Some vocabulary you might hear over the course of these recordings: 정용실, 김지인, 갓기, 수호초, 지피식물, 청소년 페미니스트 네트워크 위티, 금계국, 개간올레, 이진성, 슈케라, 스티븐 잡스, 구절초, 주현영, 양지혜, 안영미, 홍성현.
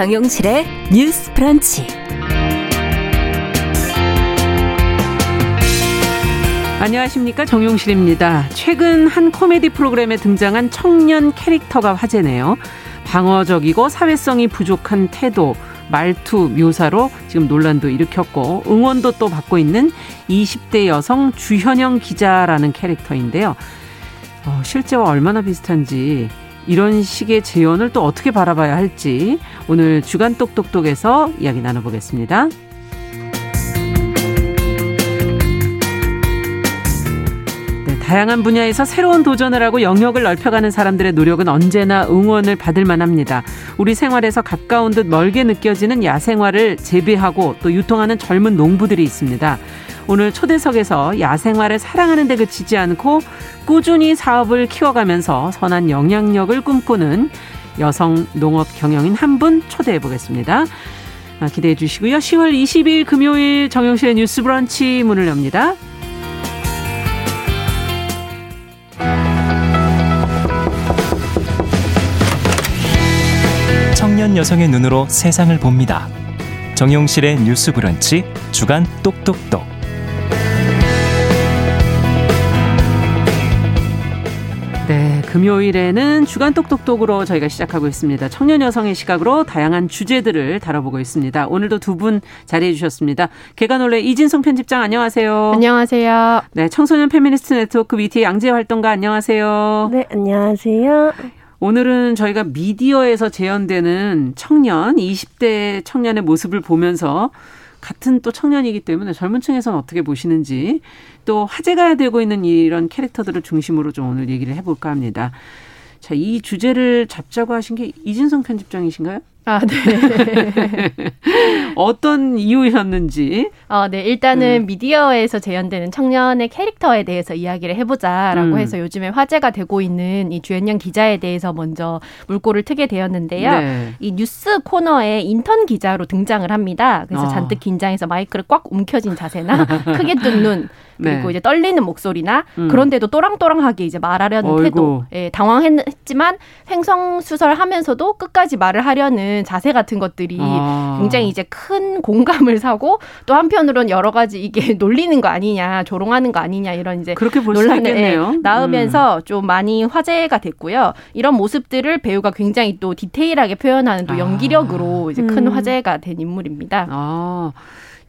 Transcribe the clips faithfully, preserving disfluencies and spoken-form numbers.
정용실의 뉴스 브런치. 안녕하십니까, 정용실입니다. 최근 한 코미디 프로그램에 등장한 청년 캐릭터가 화제네요. 방어적이고 사회성이 부족한 태도, 말투, 묘사로 지금 논란도 일으켰고 응원도 또 받고 있는 이십 대 여성 주현영 기자라는 캐릭터인데요. 어, 실제와 얼마나 비슷한지, 이런 식의 재현을 또 어떻게 바라봐야 할지 오늘 주간 똑똑똑에서 이야기 나눠보겠습니다. 다양한 분야에서 새로운 도전을 하고 영역을 넓혀가는 사람들의 노력은 언제나 응원을 받을 만합니다. 우리 생활에서 가까운 듯 멀게 느껴지는 야생화를 재배하고 또 유통하는 젊은 농부들이 있습니다. 오늘 초대석에서 야생화를 사랑하는 데 그치지 않고 꾸준히 사업을 키워가면서 선한 영향력을 꿈꾸는 여성 농업 경영인 한 분 초대해 보겠습니다. 기대해 주시고요. 시월 이십일 금요일 정용실의 뉴스 브런치 문을 엽니다. 청년 여성의 눈으로 세상을 봅니다. 정용실의 뉴스 브런치 주간 똑똑똑. 네, 금요일에는 주간 똑똑똑으로 저희가 시작하고 있습니다. 청년 여성의 시각으로 다양한 주제들을 다뤄보고 있습니다. 오늘도 두 분 자리해 주셨습니다. 개간올레 이진성 편집장, 안녕하세요. 안녕하세요. 네, 청소년 페미니스트 네트워크 위티 양지혜 활동가, 안녕하세요. 네, 안녕하세요. 오늘은 저희가 미디어에서 재현되는 청년, 이십 대 청년의 모습을 보면서 같은 또 청년이기 때문에 젊은 층에서는 어떻게 보시는지, 또 화제가 되고 있는 이런 캐릭터들을 중심으로 좀 오늘 얘기를 해볼까 합니다. 자, 이 주제를 잡자고 하신 게 이진성 편집장이신가요? 아, 네. 어떤 이유였는지. 어, 네. 일단은 음. 미디어에서 재현되는 청년의 캐릭터에 대해서 이야기를 해보자라고 음. 해서 요즘에 화제가 되고 있는 이 주현영 기자에 대해서 먼저 물꼬를 트게 되었는데요. 네. 이 뉴스 코너에 인턴 기자로 등장을 합니다. 그래서 어. 잔뜩 긴장해서 마이크를 꽉 움켜쥔 자세나 크게 뜬 눈, 그리고 네. 이제 떨리는 목소리나 음. 그런데도 또랑또랑하게 이제 말하려는 어이구. 태도. 예, 당황했지만 횡성수설하면서도 끝까지 말을 하려는 자세 같은 것들이 아. 굉장히 이제 큰 공감을 사고, 또 한편으론 여러 가지 이게 놀리는 거 아니냐, 조롱하는 거 아니냐, 이런 이제 그렇게 볼 논란을 수 있겠네요. 예, 나오면서 음. 좀 많이 화제가 됐고요. 이런 모습들을 배우가 굉장히 또 디테일하게 표현하는 또 연기력으로 아. 이제 큰 음. 화제가 된 인물입니다. 아.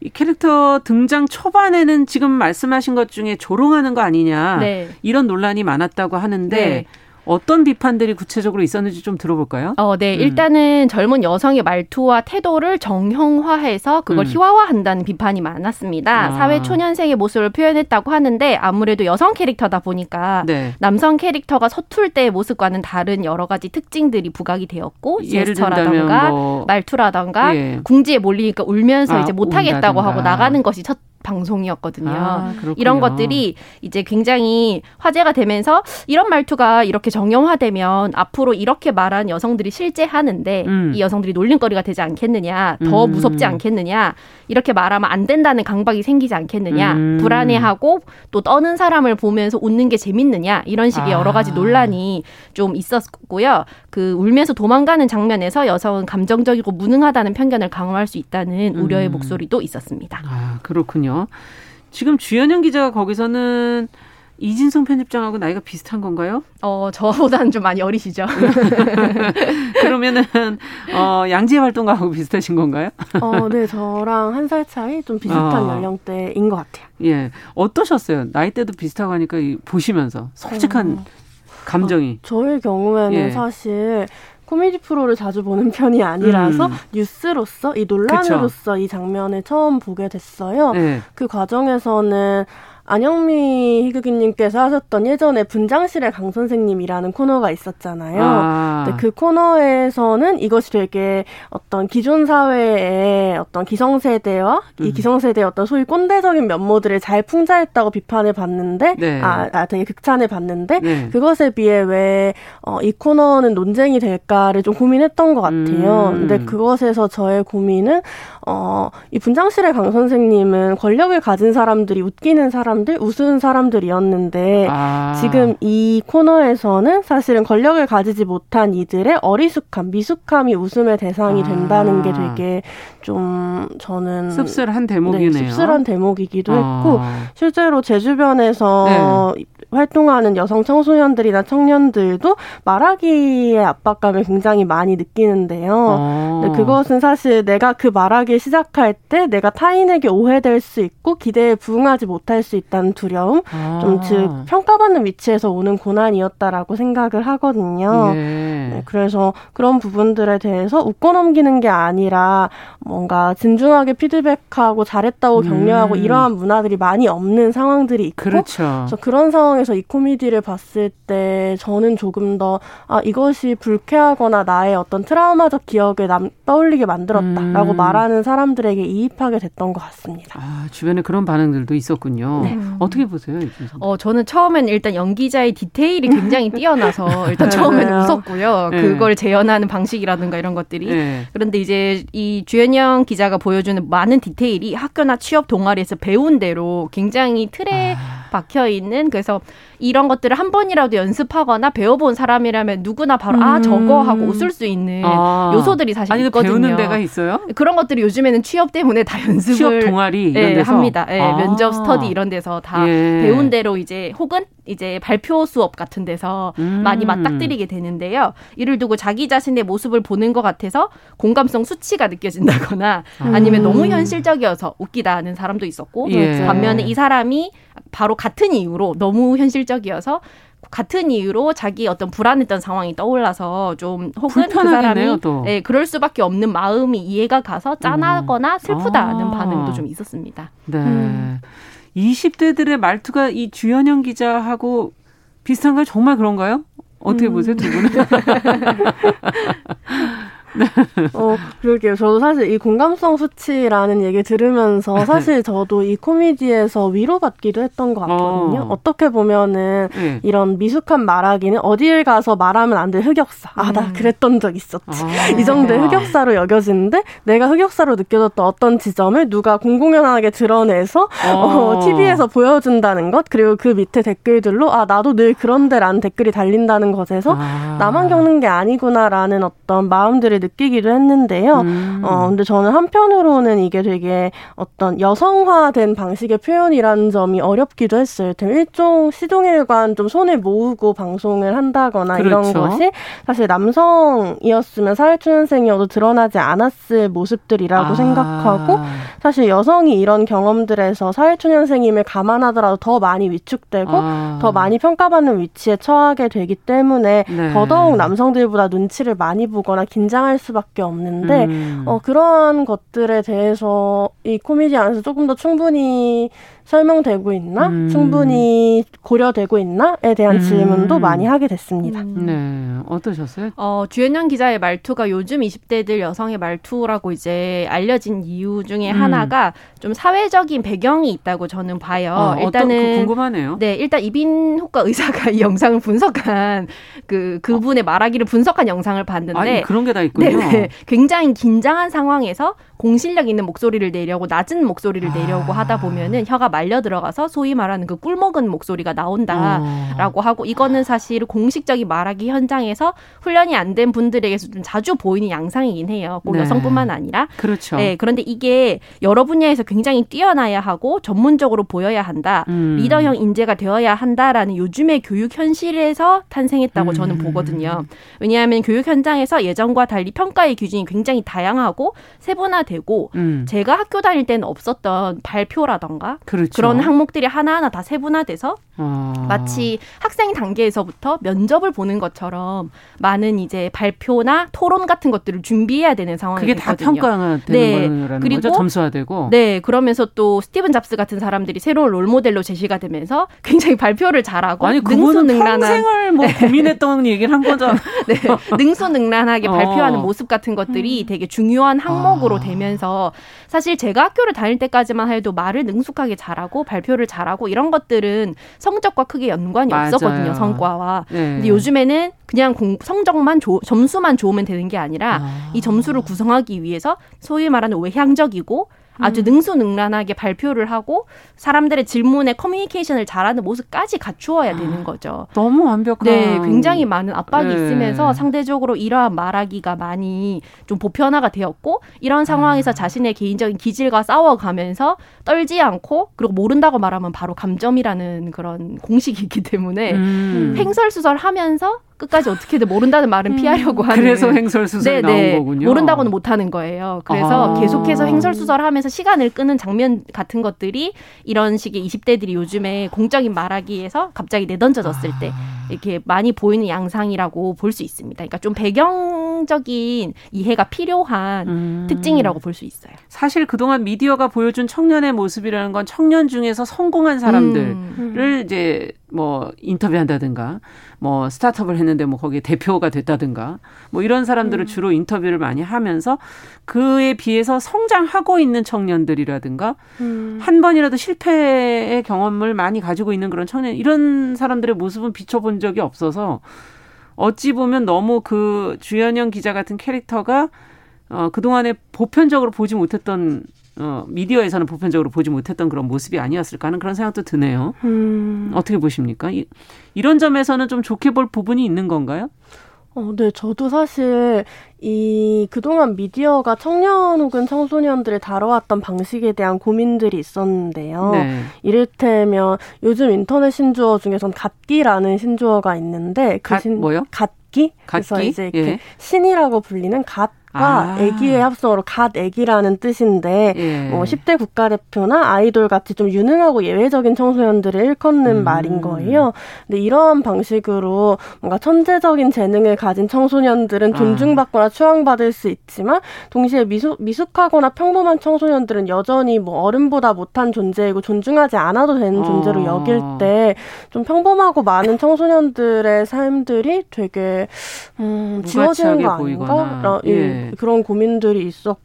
이 캐릭터 등장 초반에는 지금 말씀하신 것 중에 조롱하는 거 아니냐, 네. 이런 논란이 많았다고 하는데. 네. 어떤 비판들이 구체적으로 있었는지 좀 들어볼까요? 어, 네. 음. 일단은 젊은 여성의 말투와 태도를 정형화해서 그걸 음. 희화화한다는 비판이 많았습니다. 아. 사회 초년생의 모습을 표현했다고 하는데, 아무래도 여성 캐릭터다 보니까 네. 남성 캐릭터가 서툴 때의 모습과는 다른 여러 가지 특징들이 부각이 되었고, 제스처라던가 뭐... 말투라던가 예. 궁지에 몰리니까 울면서 아, 이제 못하겠다고 온다든가. 하고 나가는 것이 첫 방송이었거든요. 아, 이런 것들이 이제 굉장히 화제가 되면서, 이런 말투가 이렇게 정형화되면 앞으로 이렇게 말한 여성들이 실제 하는데 음. 이 여성들이 놀림거리가 되지 않겠느냐, 더 음. 무섭지 않겠느냐, 이렇게 말하면 안 된다는 강박이 생기지 않겠느냐, 음. 불안해하고 또 떠는 사람을 보면서 웃는 게 재밌느냐, 이런 식의 아. 여러 가지 논란이 좀 있었고요. 그 울면서 도망가는 장면에서 여성은 감정적이고 무능하다는 편견을 강화할 수 있다는 음. 우려의 목소리도 있었습니다. 아, 그렇군요. 지금 주현영 기자가 거기서는 이진성 편집장하고 나이가 비슷한 건가요? 어, 저보다는 좀 많이 어리시죠. 그러면은 어, 양지혜 활동가하고 비슷하신 건가요? 어, 네, 저랑 한 살 차이, 좀 비슷한 어. 연령대인 것 같아요. 예, 어떠셨어요? 나이대도 비슷하고 하니까 이, 보시면서 솔직한 어. 감정이. 어, 저의 경우에는 예. 사실. 코미디 프로를 자주 보는 편이 아니라서 음. 뉴스로서, 이 논란으로서 그쵸. 이 장면을 처음 보게 됐어요. 네. 그 과정에서는 안영미 희극인님께서 하셨던 예전에 분장실의 강 선생님이라는 코너가 있었잖아요. 아. 근데 그 코너에서는 이것이 되게 어떤 기존 사회의 어떤 기성세대와 음. 이 기성세대의 어떤 소위 꼰대적인 면모들을 잘 풍자했다고 비판을 받는데, 네. 아, 아, 되게 극찬을 받는데, 네. 그것에 비해 왜 이 어, 코너는 논쟁이 될까를 좀 고민했던 것 같아요. 음. 근데 그것에서 저의 고민은 어, 이 분장실의 강 선생님은 권력을 가진 사람들이 웃기는 사람들, 우스운 사람들이었는데 아. 지금 이 코너에서는 사실은 권력을 가지지 못한 이들의 어리숙함, 미숙함이 웃음의 대상이 된다는 아. 게 되게 좀 저는 씁쓸한 대목이네요. 네, 씁쓸한 대목이기도 아. 했고 실제로 제 주변에서 네. 활동하는 여성 청소년들이나 청년들도 말하기의 압박감을 굉장히 많이 느끼는데요. 아. 근데 그것은 사실 내가 그 말하기 시작할 때 내가 타인에게 오해될 수 있고 기대에 부응하지 못할 수 있다는 두려움, 아. 좀 즉 평가받는 위치에서 오는 고난이었다라고 생각을 하거든요. 예. 네, 그래서 그런 부분들에 대해서 웃고 넘기는 게 아니라 뭔가 진중하게 피드백하고 잘했다고 음. 격려하고 이러한 문화들이 많이 없는 상황들이 있고 그렇죠. 그래서 그런 상황에서 이 코미디를 봤을 때 저는 조금 더 아, 이것이 불쾌하거나 나의 어떤 트라우마적 기억을 남, 떠올리게 만들었다라고 음. 말하는 사람들에게 이입하게 됐던 것 같습니다. 아, 주변에 그런 반응들도 있었군요. 네. 어떻게 보세요? 어, 저는 처음엔 일단 연기자의 디테일이 굉장히 뛰어나서 일단 처음엔 웃었고요. 네. 그걸 재현하는 방식이라든가 이런 것들이. 네. 그런데 이제 이 주현영 기자가 보여주는 많은 디테일이 학교나 취업 동아리에서 배운 대로 굉장히 틀에 아. 박혀있는, 그래서 이런 것들을 한 번이라도 연습하거나 배워본 사람이라면 누구나 바로 음. 아 저거 하고 웃을 수 있는 아. 요소들이 사실 아니, 있거든요. 배우는 데가 있어요? 그런 것들이 요즘에는 취업 때문에 다 연습을 취업 동아리 예, 이런 데서 합니다. 예, 아. 면접 스터디 이런 데서 다 예. 배운 대로 이제 혹은 이제 발표 수업 같은 데서 음. 많이 맞닥뜨리게 되는데요. 이를 두고 자기 자신의 모습을 보는 것 같아서 공감성 수치가 느껴진다거나 음. 아니면 너무 현실적이어서 웃기다 하는 사람도 있었고 예. 반면에 이 사람이 바로 같은 이유로 너무 현실적이어서 같은 이유로 자기 어떤 불안했던 상황이 떠올라서 좀 혹은 그 사람이 네, 그럴 수밖에 없는 마음이 이해가 가서 짠하거나 슬프다는 아. 반응도 좀 있었습니다. 네, 음. 이십 대들의 말투가 이 주현영 기자하고 비슷한가요? 정말 그런가요? 어떻게 음. 보세요, 두 분은? 어, 그러게요. 저도 사실 이 공감성 수치라는 얘기 들으면서 사실 저도 이 코미디에서 위로받기도 했던 것 같거든요. 어. 어떻게 보면은 네. 이런 미숙한 말하기는 어디를 가서 말하면 안 될 흑역사. 아, 음. 나 그랬던 적 있었지. 아. 이 정도의 흑역사로 여겨지는데 내가 흑역사로 느껴졌던 어떤 지점을 누가 공공연하게 드러내서 어. 어, 티비에서 보여준다는 것, 그리고 그 밑에 댓글들로 아, 나도 늘 그런데라는 댓글이 달린다는 것에서 아. 나만 겪는 게 아니구나라는 어떤 마음들을 느끼기도 했는데요. 음. 어, 근데 저는 한편으로는 이게 되게 어떤 여성화된 방식의 표현이라는 점이 어렵기도 했어요. 일종 시종일관 좀 손을 모으고 방송을 한다거나 그렇죠. 이런 것이 사실 남성이었으면 사회초년생이어도 드러나지 않았을 모습들이라고 아. 생각하고 사실 여성이 이런 경험들에서 사회초년생임을 감안하더라도 더 많이 위축되고 아. 더 많이 평가받는 위치에 처하게 되기 때문에 네. 더더욱 남성들보다 눈치를 많이 보거나 긴장할 할 수밖에 없는데 음. 어, 그런 것들에 대해서 이 코미디 안에서 조금 더 충분히 설명되고 있나? 음. 충분히 고려되고 있나?에 대한 음. 질문도 많이 하게 됐습니다. 음. 네, 어떠셨어요? 어, 주현영 기자의 말투가 요즘 이십 대들 여성의 말투라고 이제 알려진 이유 중에 음. 하나가 좀 사회적인 배경이 있다고 저는 봐요. 어, 일단은 어떤, 궁금하네요. 네, 일단 이빈호과 의사가 이 영상을 분석한 그 그분의 어. 말하기를 분석한 영상을 봤는데 아니, 그런 게 다 있군요. 네네, 굉장히 긴장한 상황에서 공실력 있는 목소리를 내려고 낮은 목소리를 내려고 아. 하다 보면은 혀가 말려 들어가서 소위 말하는 그 꿀먹은 목소리가 나온다라고 아. 하고 이거는 사실 공식적인 말하기 현장에서 훈련이 안 된 분들에게서 좀 자주 보이는 양상이긴 해요. 꼭 네. 여성뿐만 아니라. 그렇죠. 네, 그런데 이게 여러 분야에서 굉장히 뛰어나야 하고 전문적으로 보여야 한다. 음. 리더형 인재가 되어야 한다라는 요즘의 교육 현실에서 탄생했다고 음. 저는 보거든요. 왜냐하면 교육 현장에서 예전과 달리 평가의 기준이 굉장히 다양하고 세분화되고 음. 제가 학교 다닐 때는 없었던 발표라던가 그렇죠. 그런 항목들이 하나하나 다 세분화돼서 아. 마치 학생 단계에서부터 면접을 보는 것처럼 많은 이제 발표나 토론 같은 것들을 준비해야 되는 상황이 그게 됐거든요. 그게 다 평가가 되는 네. 거라는 거죠? 점수화되고? 네. 그러면서 또 스티븐 잡스 같은 사람들이 새로운 롤모델로 제시가 되면서 굉장히 발표를 잘하고 아니, 능수능란한. 평생을 뭐 네. 고민했던 얘기를 한 거죠. 네. 능수능란하게 어. 발표하는 모습 같은 것들이 음. 되게 중요한 항목으로 아. 되면서 사실 제가 학교를 다닐 때까지만 해도 말을 능숙하게 잘 잘하고 발표를 잘하고 이런 것들은 성적과 크게 연관이 맞아요. 없었거든요. 성과와. 네. 근데 요즘에는 그냥 공, 성적만 조, 점수만 좋으면 되는 게 아니라 아. 이 점수를 구성하기 위해서 소위 말하는 외향적이고 아주 능수능란하게 발표를 하고 사람들의 질문에 커뮤니케이션을 잘하는 모습까지 갖추어야 되는 거죠. 너무 완벽한. 네, 굉장히 많은 압박이 네. 있으면서 상대적으로 이러한 말하기가 많이 좀 보편화가 되었고 이런 상황에서 아. 자신의 개인적인 기질과 싸워가면서 떨지 않고 그리고 모른다고 말하면 바로 감점이라는 그런 공식이 있기 때문에 음. 횡설수설하면서 끝까지 어떻게든 모른다는 말은 음, 피하려고 하는. 그래서 횡설수설 나온 거군요. 모른다고는 못하는 거예요. 그래서 아. 계속해서 횡설수설하면서 시간을 끄는 장면 같은 것들이 이런 식의 이십 대들이 요즘에 공적인 말하기에서 갑자기 내던져졌을 아. 때 이렇게 많이 보이는 양상이라고 볼 수 있습니다. 그러니까 좀 배경적인 이해가 필요한 음. 특징이라고 볼 수 있어요. 사실 그동안 미디어가 보여준 청년의 모습이라는 건 청년 중에서 성공한 사람들을 음. 음. 이제 뭐 인터뷰한다든가 뭐 스타트업을 했는데 뭐 거기에 대표가 됐다든가 뭐 이런 사람들을 음. 주로 인터뷰를 많이 하면서 그에 비해서 성장하고 있는 청년들이라든가 음. 한 번이라도 실패의 경험을 많이 가지고 있는 그런 청년 이런 사람들의 모습은 비춰본 적이 없어서 어찌 보면 너무 그 주현영 기자 같은 캐릭터가 어, 그동안에 보편적으로 보지 못했던 어, 미디어에서는 보편적으로 보지 못했던 그런 모습이 아니었을까 하는 그런 생각도 드네요. 음. 어떻게 보십니까? 이, 이런 점에서는 좀 좋게 볼 부분이 있는 건가요? 어, 네, 저도 사실 이 그동안 미디어가 청년 혹은 청소년들을 다뤄왔던 방식에 대한 고민들이 있었는데요. 네. 이를테면 요즘 인터넷 신조어 중에선 갓기라는 신조어가 있는데 그 갓, 신, 뭐요? 갓기? 갓기? 그래서 이제 이렇게 예. 신이라고 불리는 갓 가 아. 애기의 합성어로 갓 애기라는 뜻인데 예. 어, 십 대 국가대표나 아이돌같이 좀 유능하고 예외적인 청소년들을 일컫는 음. 말인 거예요. 근데 이런 방식으로 뭔가 천재적인 재능을 가진 청소년들은 존중받거나 추앙받을 수 있지만 동시에 미수, 미숙하거나 평범한 청소년들은 여전히 뭐 어른보다 못한 존재이고 존중하지 않아도 되는 존재로 어. 여길 때 좀 평범하고 많은 청소년들의 삶들이 되게 음, 지워지는 거 아닌가? 예. 그런 고민들이 있었고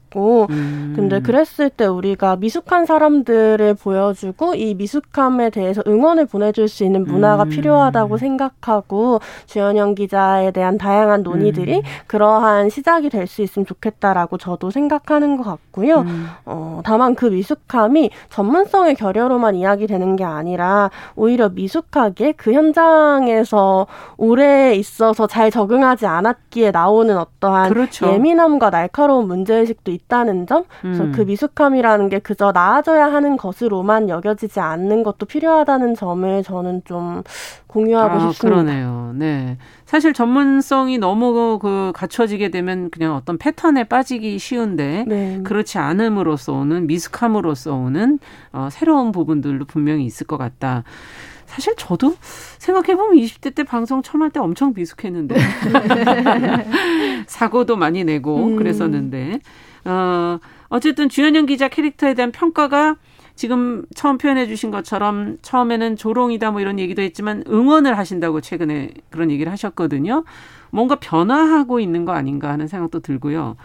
음. 근데 그랬을 때 우리가 미숙한 사람들을 보여주고 이 미숙함에 대해서 응원을 보내줄 수 있는 문화가 음. 필요하다고 생각하고 주현영 기자에 대한 다양한 논의들이 음. 그러한 시작이 될 수 있으면 좋겠다라고 저도 생각하는 것 같고요. 음. 어, 다만 그 미숙함이 전문성의 결여로만 이야기되는 게 아니라 오히려 미숙하게 그 현장에서 오래 있어서 잘 적응하지 않았기에 나오는 어떠한 그렇죠. 예민 남과 날카로운 문제의식도 있다는 점, 그래서 음. 그 미숙함이라는 게 그저 나아져야 하는 것으로만 여겨지지 않는 것도 필요하다는 점을 저는 좀 공유하고 아, 싶습니다. 그러네요. 네, 사실 전문성이 너무 그 갖춰지게 되면 그냥 어떤 패턴에 빠지기 쉬운데 네. 그렇지 않음으로써 오는 미숙함으로써 오는 어, 새로운 부분들도 분명히 있을 것 같다. 사실 저도 생각해보면 이십 대 때 방송 처음 할 때 엄청 미숙했는데 사고도 많이 내고 음. 그랬었는데 어, 어쨌든 주현영 기자 캐릭터에 대한 평가가 지금 처음 표현해 주신 것처럼 처음에는 조롱이다 뭐 이런 얘기도 했지만 응원을 하신다고 최근에 그런 얘기를 하셨거든요. 뭔가 변화하고 있는 거 아닌가 하는 생각도 들고요.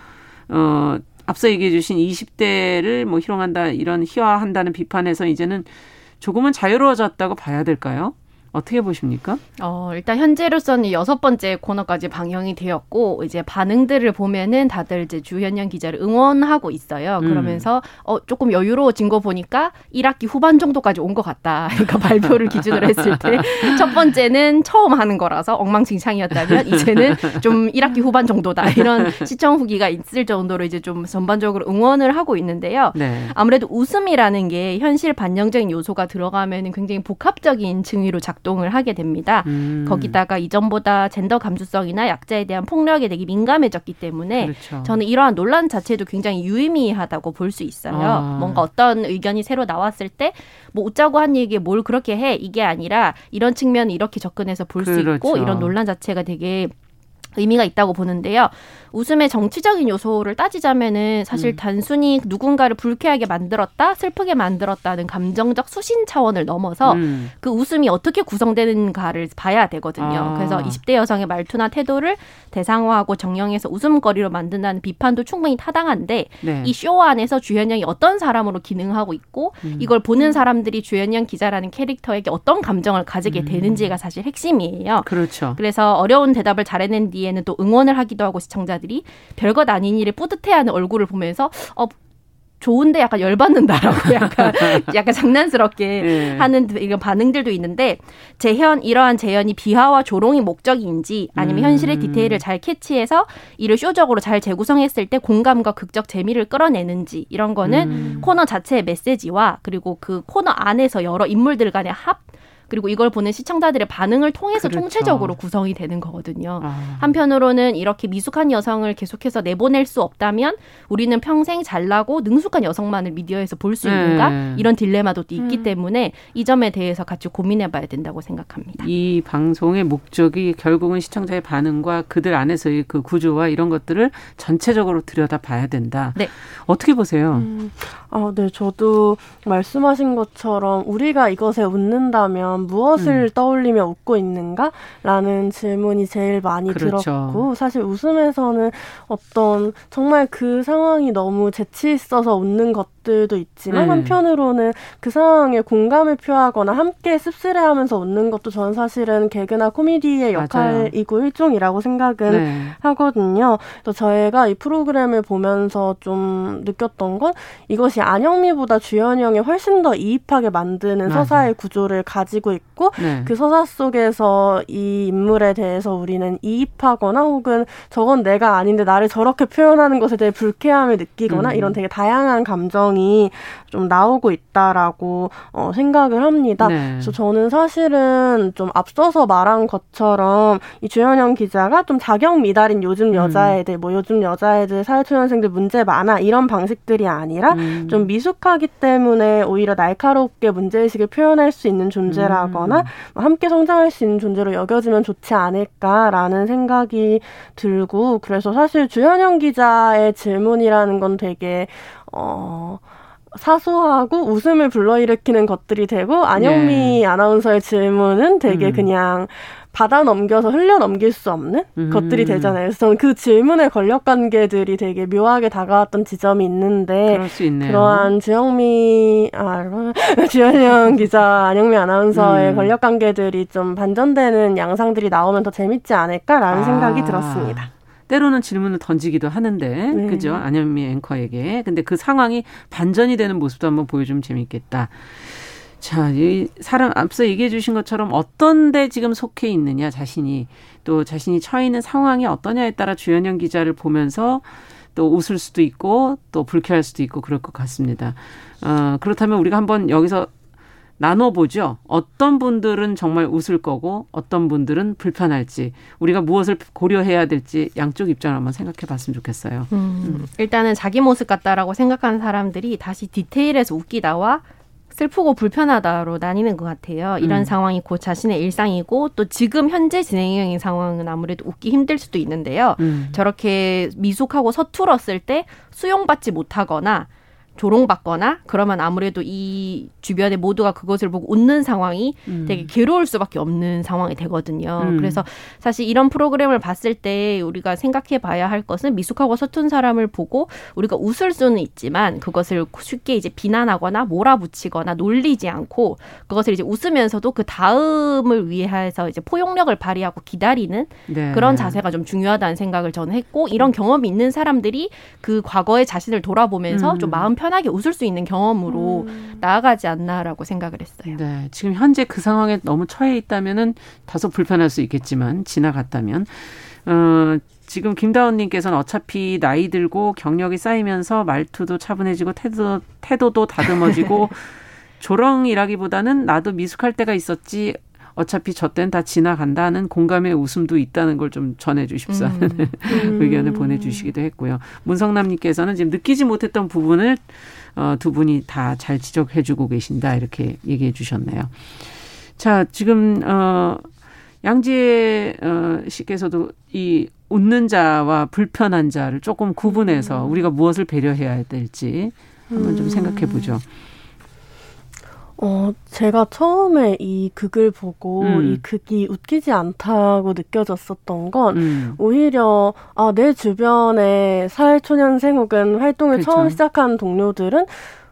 어, 앞서 얘기해 주신 이십 대를 뭐 희롱한다 이런 희화한다는 비판에서 이제는 조금은 자유로워졌다고 봐야 될까요? 어떻게 보십니까? 어, 일단 현재로서는 여섯 번째 코너까지 방영이 되었고 이제 반응들을 보면은 다들 이제 주현영 기자를 응원하고 있어요. 그러면서 음. 어, 조금 여유로워진 거 보니까 일 학기 후반 정도까지 온 것 같다. 그러니까 발표를 기준으로 했을 때 첫 번째는 처음 하는 거라서 엉망진창이었다면 이제는 좀 일 학기 후반 정도다. 이런 시청 후기가 있을 정도로 이제 좀 전반적으로 응원을 하고 있는데요. 네. 아무래도 웃음이라는 게 현실 반영적인 요소가 들어가면은 굉장히 복합적인 층위로 작동합니다. 동을 하게 됩니다. 음. 거기다가 이전보다 젠더 감수성이나 약자에 대한 폭력에 되게 민감해졌기 때문에 그렇죠. 저는 이러한 논란 자체도 굉장히 유의미하다고 볼 수 있어요. 아. 뭔가 어떤 의견이 새로 나왔을 때 뭐 웃자고 한 얘기에 뭘 그렇게 해 이게 아니라 이런 측면을 이렇게 접근해서 볼 수 그렇죠. 있고 이런 논란 자체가 되게 의미가 있다고 보는데요. 웃음의 정치적인 요소를 따지자면은 사실 음. 단순히 누군가를 불쾌하게 만들었다, 슬프게 만들었다는 감정적 수신 차원을 넘어서 음. 그 웃음이 어떻게 구성되는가를 봐야 되거든요. 아. 그래서 이십 대 여성의 말투나 태도를 대상화하고 정형해서 웃음거리로 만든다는 비판도 충분히 타당한데 네. 이 쇼 안에서 주현영이 어떤 사람으로 기능하고 있고 음. 이걸 보는 사람들이 주현영 기자라는 캐릭터에게 어떤 감정을 가지게 음. 되는지가 사실 핵심이에요. 그렇죠. 그래서 어려운 대답을 잘해낸 뒤에는 또 응원을 하기도 하고 시청자들 별것 아닌 일에 뿌듯해하는 얼굴을 보면서 어, 좋은데 약간 열받는다라고 약간, 약간 장난스럽게 네. 하는 이런 반응들도 있는데 재현, 이러한 재현이 비하와 조롱이 목적인지 아니면 음. 현실의 디테일을 잘 캐치해서 이를 쇼적으로 잘 재구성했을 때 공감과 극적 재미를 끌어내는지 이런 거는 음. 코너 자체의 메시지와 그리고 그 코너 안에서 여러 인물들 간의 합 그리고 이걸 보는 시청자들의 반응을 통해서 그렇죠. 총체적으로 구성이 되는 거거든요. 아. 한편으로는 이렇게 미숙한 여성을 계속해서 내보낼 수 없다면 우리는 평생 잘나고 능숙한 여성만을 미디어에서 볼 수 있는가? 네. 이런 딜레마도 또 있기 음. 때문에 이 점에 대해서 같이 고민해봐야 된다고 생각합니다. 이 방송의 목적이 결국은 시청자의 반응과 그들 안에서의 그 구조와 이런 것들을 전체적으로 들여다봐야 된다. 네. 어떻게 보세요? 음. 아, 네, 저도 말씀하신 것처럼 우리가 이것에 웃는다면 무엇을 음. 떠올리며 웃고 있는가? 라는 질문이 제일 많이 그렇죠. 들었고 사실 웃음에서는 어떤 정말 그 상황이 너무 재치 있어서 웃는 것들도 있지만 음. 한편으로는 그 상황에 공감을 표하거나 함께 씁쓸해하면서 웃는 것도 저는 사실은 개그나 코미디의 역할이고 맞아요. 일종이라고 생각은 네. 하거든요. 또 저희가 이 프로그램을 보면서 좀 느꼈던 건 이것이 안영미보다 주현영이 훨씬 더 이입하게 만드는 맞아요. 서사의 구조를 가지고 있고 네. 그 서사 속에서 이 인물에 대해서 우리는 이입하거나 혹은 저건 내가 아닌데 나를 저렇게 표현하는 것에 대해 불쾌함을 느끼거나 음. 이런 되게 다양한 감정이 좀 나오고 있다라고 어, 생각을 합니다. 네. 그래서 저는 사실은 좀 앞서서 말한 것처럼 이 주현영 기자가 좀 자격 미달인 요즘 여자애들 음. 뭐 요즘 여자애들 사회초년생들 문제 많아 이런 방식들이 아니라 음. 좀 미숙하기 때문에 오히려 날카롭게 문제의식을 표현할 수 있는 존재라 음. 하거나 함께 성장할 수 있는 존재로 여겨지면 좋지 않을까라는 생각이 들고 그래서 사실 주현영 기자의 질문이라는 건 되게 어... 사소하고 웃음을 불러일으키는 것들이 되고 안영미 네. 아나운서의 질문은 되게 음. 그냥 받아 넘겨서 흘려 넘길 수 없는 음. 것들이 되잖아요. 그래서 저는 그 질문의 권력관계들이 되게 묘하게 다가왔던 지점이 있는데 그럴 수 있네요. 그러한 주영미, 아, 주현영 기자, 안영미 아나운서의 음. 권력관계들이 좀 반전되는 양상들이 나오면 더 재밌지 않을까라는 아. 생각이 들었습니다. 때로는 질문을 던지기도 하는데, 네. 그죠? 안현미 앵커에게. 근데 그 상황이 반전이 되는 모습도 한번 보여주면 재밌겠다. 자, 이 사람 앞서 얘기해 주신 것처럼 어떤 데 지금 속해 있느냐, 자신이. 또 자신이 처해 있는 상황이 어떠냐에 따라 주현영 기자를 보면서 또 웃을 수도 있고, 또 불쾌할 수도 있고, 그럴 것 같습니다. 어, 그렇다면 우리가 한번 여기서 나눠보죠. 어떤 분들은 정말 웃을 거고 어떤 분들은 불편할지 우리가 무엇을 고려해야 될지 양쪽 입장을 한번 생각해 봤으면 좋겠어요. 음, 음. 일단은 자기 모습 같다라고 생각하는 사람들이 다시 디테일에서 웃기다와 슬프고 불편하다로 나뉘는 것 같아요. 이런 음. 상황이 곧 자신의 일상이고 또 지금 현재 진행형인 상황은 아무래도 웃기 힘들 수도 있는데요. 음. 저렇게 미숙하고 서툴었을 때 수용받지 못하거나 조롱받거나 그러면 아무래도 이 주변의 모두가 그것을 보고 웃는 상황이 음. 되게 괴로울 수밖에 없는 상황이 되거든요. 음. 그래서 사실 이런 프로그램을 봤을 때 우리가 생각해 봐야 할 것은 미숙하고 서툰 사람을 보고 우리가 웃을 수는 있지만 그것을 쉽게 이제 비난하거나 몰아붙이거나 놀리지 않고 그것을 이제 웃으면서도 그 다음을 위해서 이제 포용력을 발휘하고 기다리는 네. 그런 자세가 좀 중요하다는 생각을 저는 했고 이런 경험이 있는 사람들이 그 과거의 자신을 돌아보면서 음. 좀 마음 편하게 웃을 수 있는 경험으로 음. 나아가지 않나라고 생각을 했어요. 네, 지금 현재 그 상황에 너무 처해 있다면은 다소 불편할 수 있겠지만 지나갔다면 어, 지금 김다운님께서는 어차피 나이 들고 경력이 쌓이면서 말투도 차분해지고 태도, 태도도 다듬어지고 조롱이라기보다는 나도 미숙할 때가 있었지 어차피 저 때는 다 지나간다는 공감의 웃음도 있다는 걸 좀 전해주십사는 음. 음. 의견을 보내주시기도 했고요. 문성남님께서는 지금 느끼지 못했던 부분을 어, 두 분이 다 잘 지적해주고 계신다 이렇게 얘기해 주셨네요. 자, 지금 어, 양지혜 씨께서도 이 웃는 자와 불편한 자를 조금 구분해서 음. 우리가 무엇을 배려해야 될지 한번 음. 좀 생각해 보죠. 어, 제가 처음에 이 극을 보고 음. 이 극이 웃기지 않다고 느껴졌었던 건 음. 오히려 아, 내 주변의 사회초년생 혹은 활동을 그렇죠. 처음 시작한 동료들은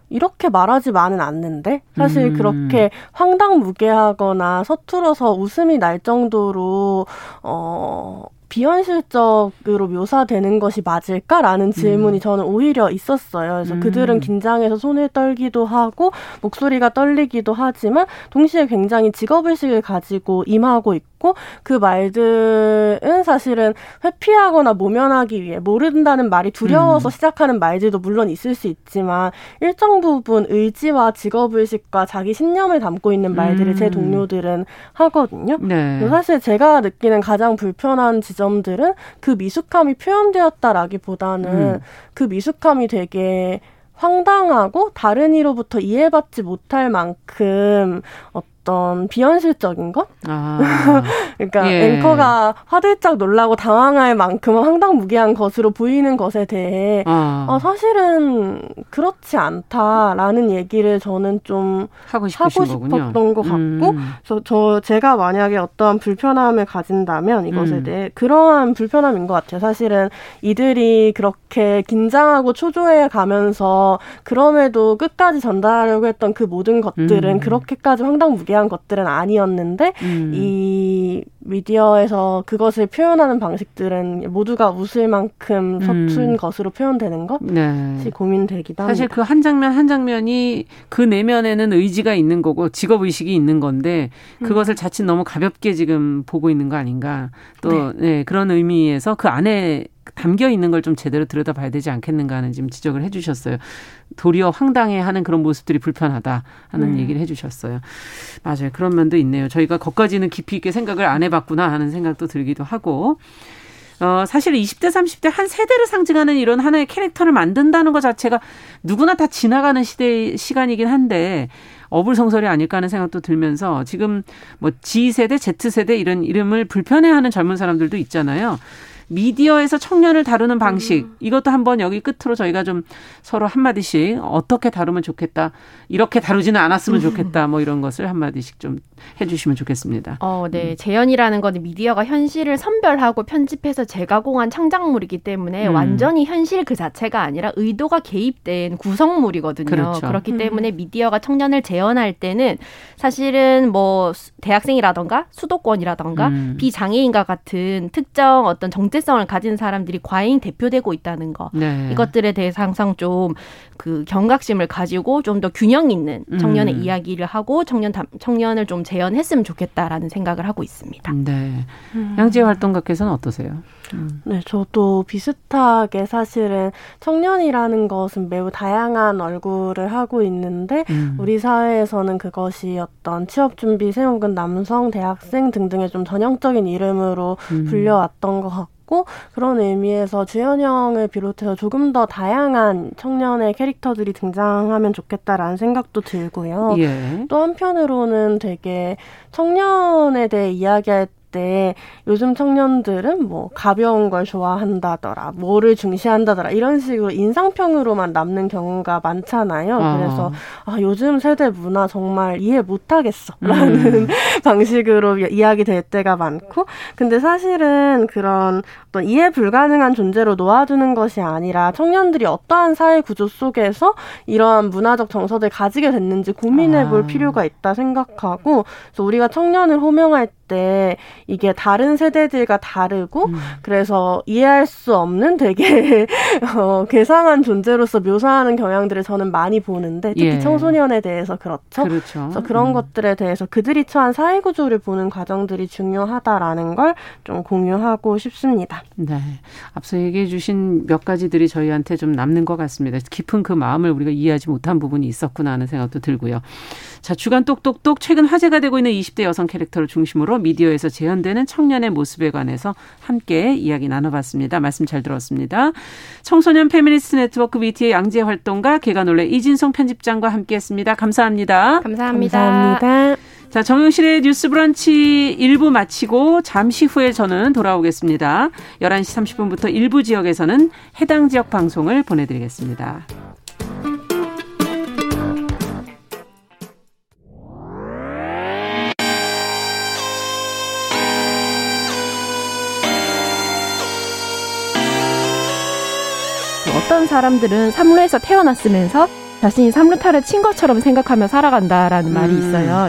이렇게 말하지만은 않는데 사실 음. 그렇게 황당무계하거나 서툴어서 웃음이 날 정도로 어, 비현실적으로 묘사되는 것이 맞을까라는 질문이 음. 저는 오히려 있었어요. 그래서 음. 그들은 긴장해서 손을 떨기도 하고 목소리가 떨리기도 하지만 동시에 굉장히 직업의식을 가지고 임하고 있고 그 말들은 사실은 회피하거나 모면하기 위해 모른다는 말이 두려워서 음. 시작하는 말들도 물론 있을 수 있지만 일정 부분 의지와 직업의식과 자기 신념을 담고 있는 말들을 음. 제 동료들은 하거든요. 네. 사실 제가 느끼는 가장 불편한 지점 점들은 그 미숙함이 표현되었다라기보다는 음. 그 미숙함이 되게 황당하고 다른 이로부터 이해받지 못할 만큼 어떤 비현실적인 것? 아. 그러니까 예. 앵커가 화들짝 놀라고 당황할 만큼 황당무계한 것으로 보이는 것에 대해 아. 아, 사실은 그렇지 않다라는 얘기를 저는 좀 하고, 하고 싶었던 거군요. 것 같고 음. 그래서 저 제가 만약에 어떠한 불편함을 가진다면 이것에 음. 대해 그러한 불편함인 것 같아요. 사실은 이들이 그렇게 긴장하고 초조해 가면서 그럼에도 끝까지 전달하려고 했던 그 모든 것들은 음. 그렇게까지 황당무계 한 것들은 아니었는데 음. 이 미디어에서 그것을 표현하는 방식들은 모두가 웃을 만큼 서툰 음. 것으로 표현되는 것이 네. 고민되기도 합니다. 사실 그 한 장면 한 장면이 그 내면에는 의지가 있는 거고 직업의식이 있는 건데 그것을 음. 자칫 너무 가볍게 지금 보고 있는 거 아닌가. 또 네. 네, 그런 의미에서 그 안에 담겨 있는 걸 좀 제대로 들여다봐야 되지 않겠는가 하는 지금 지적을 해 주셨어요. 도리어 황당해하는 그런 모습들이 불편하다 하는 음. 얘기를 해 주셨어요. 맞아요. 그런 면도 있네요. 저희가 거기까지는 깊이 있게 생각을 안 해봤구나 하는 생각도 들기도 하고 어, 사실 이십 대, 삼십 대 한 세대를 상징하는 이런 하나의 캐릭터를 만든다는 것 자체가 누구나 다 지나가는 시대 시간이긴 한데 어불성설이 아닐까 하는 생각도 들면서 지금 뭐 G세대, Z세대 이런 이름을 불편해하는 젊은 사람들도 있잖아요. 미디어에서 청년을 다루는 방식 이것도 한번 여기 끝으로 저희가 좀 서로 한마디씩 어떻게 다루면 좋겠다. 이렇게 다루지는 않았으면 좋겠다. 뭐 이런 것을 한마디씩 좀 해주시면 좋겠습니다. 어, 네. 재현이라는 건 미디어가 현실을 선별하고 편집해서 재가공한 창작물이기 때문에 음. 완전히 현실 그 자체가 아니라 의도가 개입된 구성물이거든요. 그렇죠. 그렇기 음. 때문에 미디어가 청년을 재현할 때는 사실은 뭐 대학생이라던가 수도권이라던가 음. 비장애인과 같은 특정 어떤 정체 성을 가진 사람들이 과잉 대표되고 있다는 거 네. 이것들에 대해서 항상 좀 그 경각심을 가지고 좀 더 균형 있는 청년의 음. 이야기를 하고 청년 청년을 좀 재현했으면 좋겠다라는 생각을 하고 있습니다. 네, 음. 양지혜 활동가께서는 어떠세요? 음. 네, 저도 비슷하게 사실은 청년이라는 것은 매우 다양한 얼굴을 하고 있는데 음. 우리 사회에서는 그것이 어떤 취업준비생 혹은 남성, 대학생 등등의 좀 전형적인 이름으로 음. 불려왔던 것 같고 그런 의미에서 주현영을 비롯해서 조금 더 다양한 청년의 캐릭터들이 등장하면 좋겠다라는 생각도 들고요. 예. 또 한편으로는 되게 청년에 대해 이야기할 때 요즘 청년들은 뭐 가벼운 걸 좋아한다더라, 뭐를 중시한다더라 이런 식으로 인상평으로만 남는 경우가 많잖아요. 아. 그래서 아, 요즘 세대 문화 정말 이해 못하겠어 라는 음. 방식으로 이야기될 때가 많고 근데 사실은 그런 어떤 이해 불가능한 존재로 놓아두는 것이 아니라 청년들이 어떠한 사회 구조 속에서 이러한 문화적 정서를 가지게 됐는지 고민해 볼 아. 필요가 있다 생각하고 그래서 우리가 청년을 호명할 때 이게 다른 세대들과 다르고 음. 그래서 이해할 수 없는 되게 어, 괴상한 존재로서 묘사하는 경향들을 저는 많이 보는데 특히 예. 청소년에 대해서 그렇죠. 그렇죠. 그래서 그런 음. 것들에 대해서 그들이 처한 사회구조를 보는 과정들이 중요하다라는 걸 좀 공유하고 싶습니다. 네, 앞서 얘기해 주신 몇 가지들이 저희한테 좀 남는 것 같습니다. 깊은 그 마음을 우리가 이해하지 못한 부분이 있었구나 하는 생각도 들고요. 자, 주간 똑똑똑 최근 화제가 되고 있는 이십 대 여성 캐릭터를 중심으로 미디어에서 재현되는 청년의 모습에 관해서 함께 이야기 나눠봤습니다. 말씀 잘 들었습니다. 청소년 페미니스트 네트워크 위티의 양지혜 활동가 개간올레 이진성 편집장과 함께했습니다. 감사합니다. 감사합니다. 감사합니다. 자, 정용실의 뉴스 브런치 일 부 마치고 잠시 후에 저는 돌아오겠습니다. 열한 시 삼십 분부터 일부 지역에서는 해당 지역 방송을 보내드리겠습니다. 어떤 사람들은 삼루에서 태어났으면서 자신이 삼루타를 친 것처럼 생각하며 살아간다라는 음. 말이 있어요.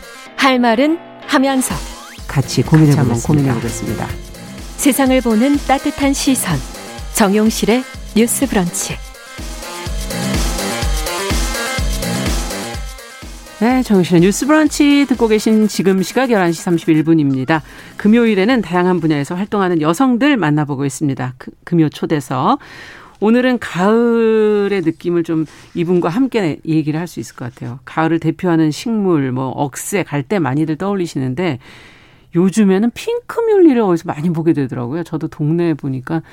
할 말은 하면서 같이 고민해보면 고민해보겠습니다. 세상을 보는 따뜻한 시선, 정용실의 뉴스 브런치. 네, 정용실의 뉴스 브런치 듣고 계신 지금 시각 열한 시 삼십일 분입니다. 금요일에는 다양한 분야에서 활동하는 여성들 만나보고 있습니다. 그, 금요 초대석. 오늘은 가을의 느낌을 좀 이분과 함께 얘기를 할 수 있을 것 같아요. 가을을 대표하는 식물, 뭐 억새, 갈대 많이들 떠올리시는데 요즘에는 핑크뮬리를 어디서 많이 보게 되더라고요. 저도 동네에 보니까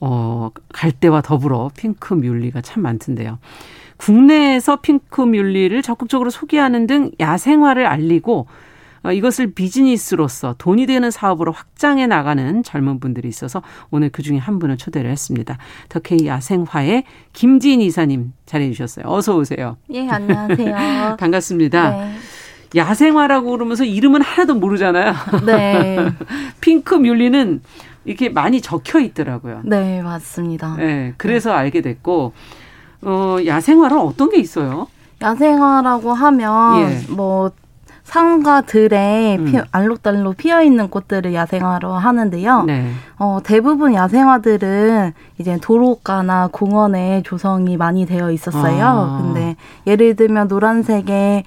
어, 갈대와 더불어 핑크뮬리가 참 많던데요. 국내에서 핑크뮬리를 적극적으로 소개하는 등 야생화를 알리고 이것을 비즈니스로서 돈이 되는 사업으로 확장해 나가는 젊은 분들이 있어서 오늘 그중에 한 분을 초대를 했습니다. 더케이 야생화의 김지인 이사님 자리해 주셨어요. 어서 오세요. 예, 안녕하세요. 반갑습니다. 네. 야생화라고 그러면서 이름은 하나도 모르잖아요. 네. 핑크뮬리는 이렇게 많이 적혀 있더라고요. 네, 맞습니다. 네, 그래서 네. 알게 됐고 어, 야생화란 어떤 게 있어요? 야생화라고 하면 예. 뭐 상가들에 음. 피, 알록달록 피어있는 꽃들을 야생화로 하는데요. 네. 어, 대부분 야생화들은 이제 도로가나 공원에 조성이 많이 되어 있었어요. 아. 근데 예를 들면 노란색에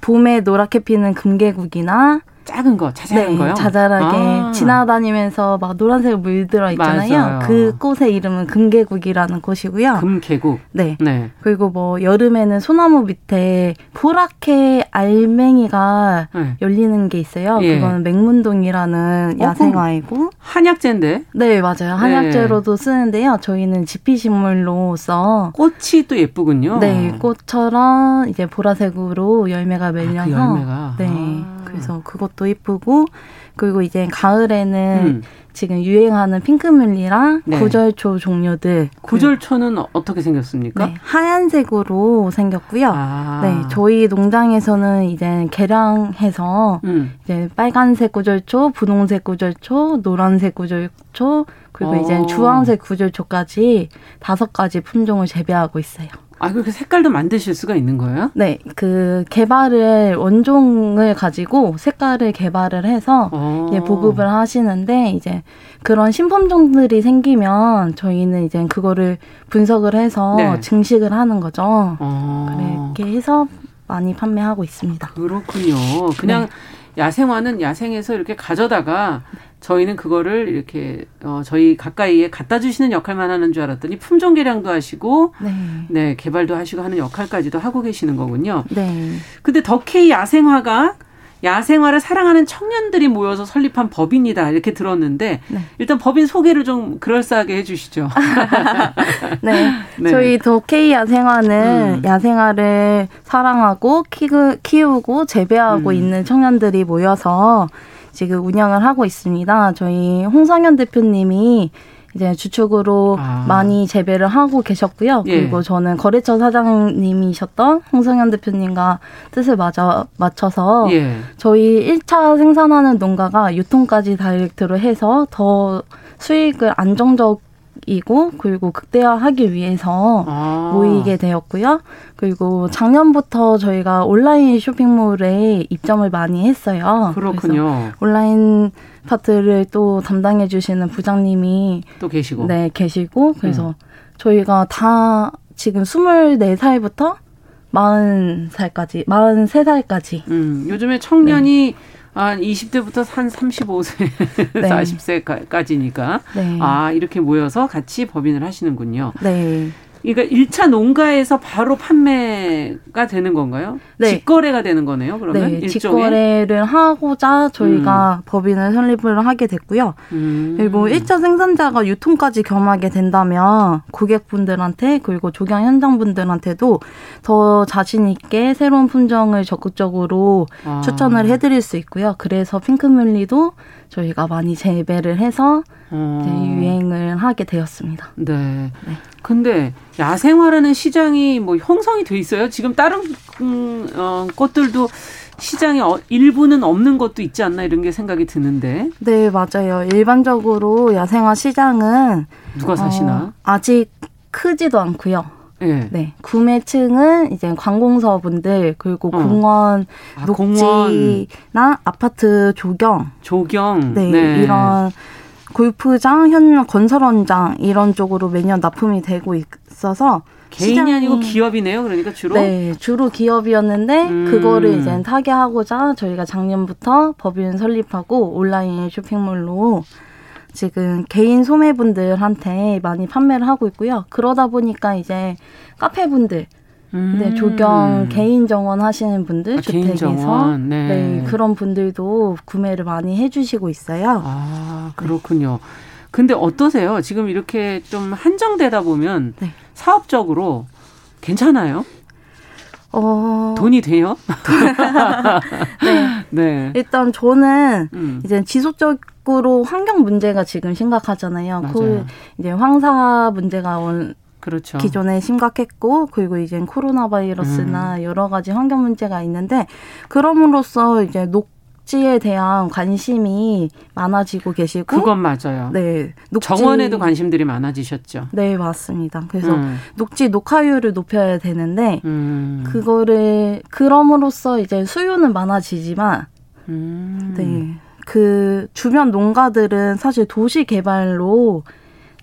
봄에 노랗게 피는 금계국이나 작은 거, 자잘한 네, 거요? 자잘하게 아. 지나다니면서 막 노란색으로 물들어 있잖아요. 맞아요. 그 꽃의 이름은 금계국이라는 꽃이고요. 금계국. 네. 네. 그리고 뭐 여름에는 소나무 밑에 보라케 알맹이가 네. 열리는 게 있어요. 예. 그건 맹문동이라는 어, 야생화이고. 한약재인데? 네, 맞아요. 한약재로도 네. 쓰는데요. 저희는 지피식물로서. 꽃이 또 예쁘군요. 네, 꽃처럼 이제 보라색으로 열매가 맺려서. 아, 그 열매가. 네. 아. 그래서 그것 또 예쁘고, 그리고 이제 가을에는 음. 지금 유행하는 핑크뮬리랑 네. 구절초 종류들. 구절초는 네. 어떻게 생겼습니까? 네, 하얀색으로 생겼고요. 아. 네, 저희 농장에서는 이제 개량해서 음. 이제 빨간색 구절초, 분홍색 구절초, 노란색 구절초, 그리고 오. 이제 주황색 구절초까지 다섯 가지 품종을 재배하고 있어요. 아, 그렇게 색깔도 만드실 수가 있는 거예요? 네, 그 개발을 원종을 가지고 색깔을 개발을 해서 오. 이제 보급을 하시는데 이제 그런 신품종들이 생기면 저희는 이제 그거를 분석을 해서 네. 증식을 하는 거죠. 오. 그렇게 해서 많이 판매하고 있습니다. 그렇군요. 그냥 네. 야생화는 야생에서 이렇게 가져다가 저희는 그거를 이렇게 어, 저희 가까이에 갖다 주시는 역할만 하는 줄 알았더니 품종 개량도 하시고 네. 네, 개발도 하시고 하는 역할까지도 하고 계시는 거군요. 네. 근데 더케이 야생화가 야생화를 사랑하는 청년들이 모여서 설립한 법인이다 이렇게 들었는데 네. 일단 법인 소개를 좀 그럴싸하게 해 주시죠. 네. 네. 저희 더케이 야생화는 음. 야생화를 사랑하고 키우고 재배하고 음. 있는 청년들이 모여서 지금 운영을 하고 있습니다. 저희 홍성현 대표님이 이제 주축으로 아. 많이 재배를 하고 계셨고요. 예. 그리고 저는 거래처 사장님이셨던 홍성현 대표님과 뜻을 맞아, 맞춰서 예. 저희 일 차 생산하는 농가가 유통까지 다이렉트로 해서 더 수익을 안정적 이고 그리고 극대화하기 위해서 아. 모이게 되었고요. 그리고 작년부터 저희가 온라인 쇼핑몰에 입점을 많이 했어요. 그렇군요. 온라인 파트를 또 담당해 주시는 부장님이 또 계시고 네 계시고 그래서 음. 저희가 다 지금 스물네 살부터 마흔 살까지, 마흔세 살까지. 음, 요즘에 청년이 네. 한 이십 대부터 한 삼십오 세, 네. 사십 세까지니까. 네. 아, 이렇게 모여서 같이 법인을 하시는군요. 네. 그러니까 일 차 농가에서 바로 판매가 되는 건가요? 네. 직거래가 되는 거네요, 그러면? 네, 일종의? 직거래를 하고자 저희가 음. 법인을 설립을 하게 됐고요. 음. 그리고 일 차 생산자가 유통까지 겸하게 된다면 고객분들한테 그리고 조경 현장분들한테도 더 자신 있게 새로운 품종을 적극적으로 아. 추천을 해드릴 수 있고요. 그래서 핑크뮬리도 저희가 많이 재배를 해서 어. 유행을 하게 되었습니다. 네. 네. 근데 야생화라는 시장이 뭐 형성이 돼 있어요? 지금 다른 음, 어, 것들도 시장에 어, 일부는 없는 것도 있지 않나 이런 게 생각이 드는데. 네, 맞아요. 일반적으로 야생화 시장은 누가 사시나? 어, 아직 크지도 않고요. 네. 네. 구매층은 이제 관공서분들, 그리고 어. 공원, 아, 녹지나 공원. 아파트 조경. 조경. 네. 네. 이런 골프장, 현 건설원장, 이런 쪽으로 매년 납품이 되고 있어서. 개인이 시장이, 아니고 기업이네요. 그러니까 주로? 네. 주로 기업이었는데, 음. 그거를 이제 타개하고자 저희가 작년부터 법인 설립하고 온라인 쇼핑몰로 지금 개인 소매분들한테 많이 판매를 하고 있고요. 그러다 보니까 이제 카페분들, 음. 네, 조경 개인 정원 하시는 분들, 아, 주택에서 네. 네, 그런 분들도 구매를 많이 해주시고 있어요. 아, 그렇군요. 네. 근데 어떠세요? 지금 이렇게 좀 한정되다 보면 네. 사업적으로 괜찮아요? 어... 돈이 돼요? 네. 네. 일단 저는 음. 이제 지속적 으로 환경 문제가 지금 심각하잖아요. 그 이제 황사 문제가 원 그렇죠. 기존에 심각했고, 그리고 이제 코로나 바이러스나 음. 여러 가지 환경 문제가 있는데, 그럼으로써 이제 녹지에 대한 관심이 많아지고 계시고, 그건 맞아요. 네, 녹지, 정원에도 관심들이 많아지셨죠. 네, 맞습니다. 그래서 음. 녹지 녹화율을 높여야 되는데, 음. 그거를 그럼으로써 이제 수요는 많아지지만, 음. 네. 그 주변 농가들은 사실 도시 개발로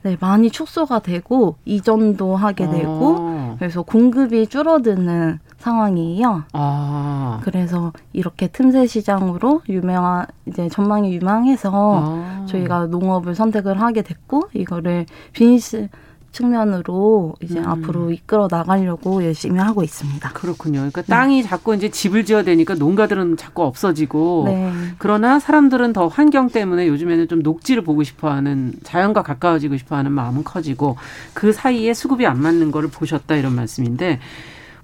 네, 많이 축소가 되고 이전도 하게 아. 되고 그래서 공급이 줄어드는 상황이에요. 아. 그래서 이렇게 틈새 시장으로 유명한 이제 전망이 유망해서 아. 저희가 농업을 선택을 하게 됐고 이거를 비즈니스 측면으로 이제 음. 앞으로 이끌어 나가려고 열심히 하고 있습니다. 그렇군요. 그러니까 네. 땅이 자꾸 이제 집을 지어야 되니까 농가들은 자꾸 없어지고 네. 그러나 사람들은 더 환경 때문에 요즘에는 좀 녹지를 보고 싶어하는 자연과 가까워지고 싶어하는 마음은 커지고 그 사이에 수급이 안 맞는 거를 보셨다 이런 말씀인데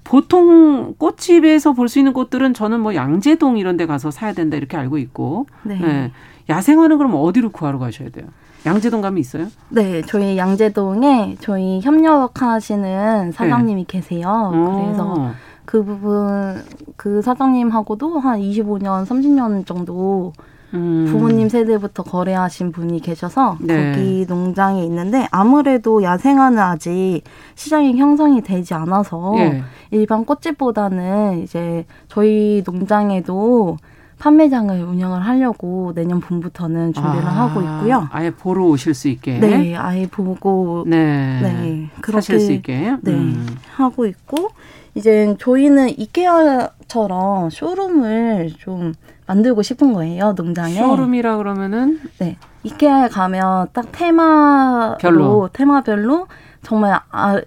보통 꽃집에서 볼 수 있는 꽃들은 저는 뭐 양재동 이런 데 가서 사야 된다 이렇게 알고 있고 네. 네. 야생화는 그럼 어디로 구하러 가셔야 돼요? 양재동 감이 있어요? 네, 저희 양재동에 저희 협력하시는 사장님이 네. 계세요. 오. 그래서 그 부분, 그 사장님하고도 한 이십오 년, 삼십 년 정도 음. 부모님 세대부터 거래하신 분이 계셔서 네. 거기 농장에 있는데 아무래도 야생화는 아직 시장이 형성이 되지 않아서 네. 일반 꽃집보다는 이제 저희 농장에도 판매장을 운영을 하려고 내년 봄부터는 준비를 아, 하고 있고요. 아예 보러 오실 수 있게. 네, 아예 보고 네, 네 그렇게 하실 수 있게. 네, 음. 하고 있고 이제 저희는 이케아처럼 쇼룸을 좀 만들고 싶은 거예요, 농장에. 쇼룸이라 그러면은 네, 이케아에 가면 딱 테마로 별로. 테마별로 정말 아.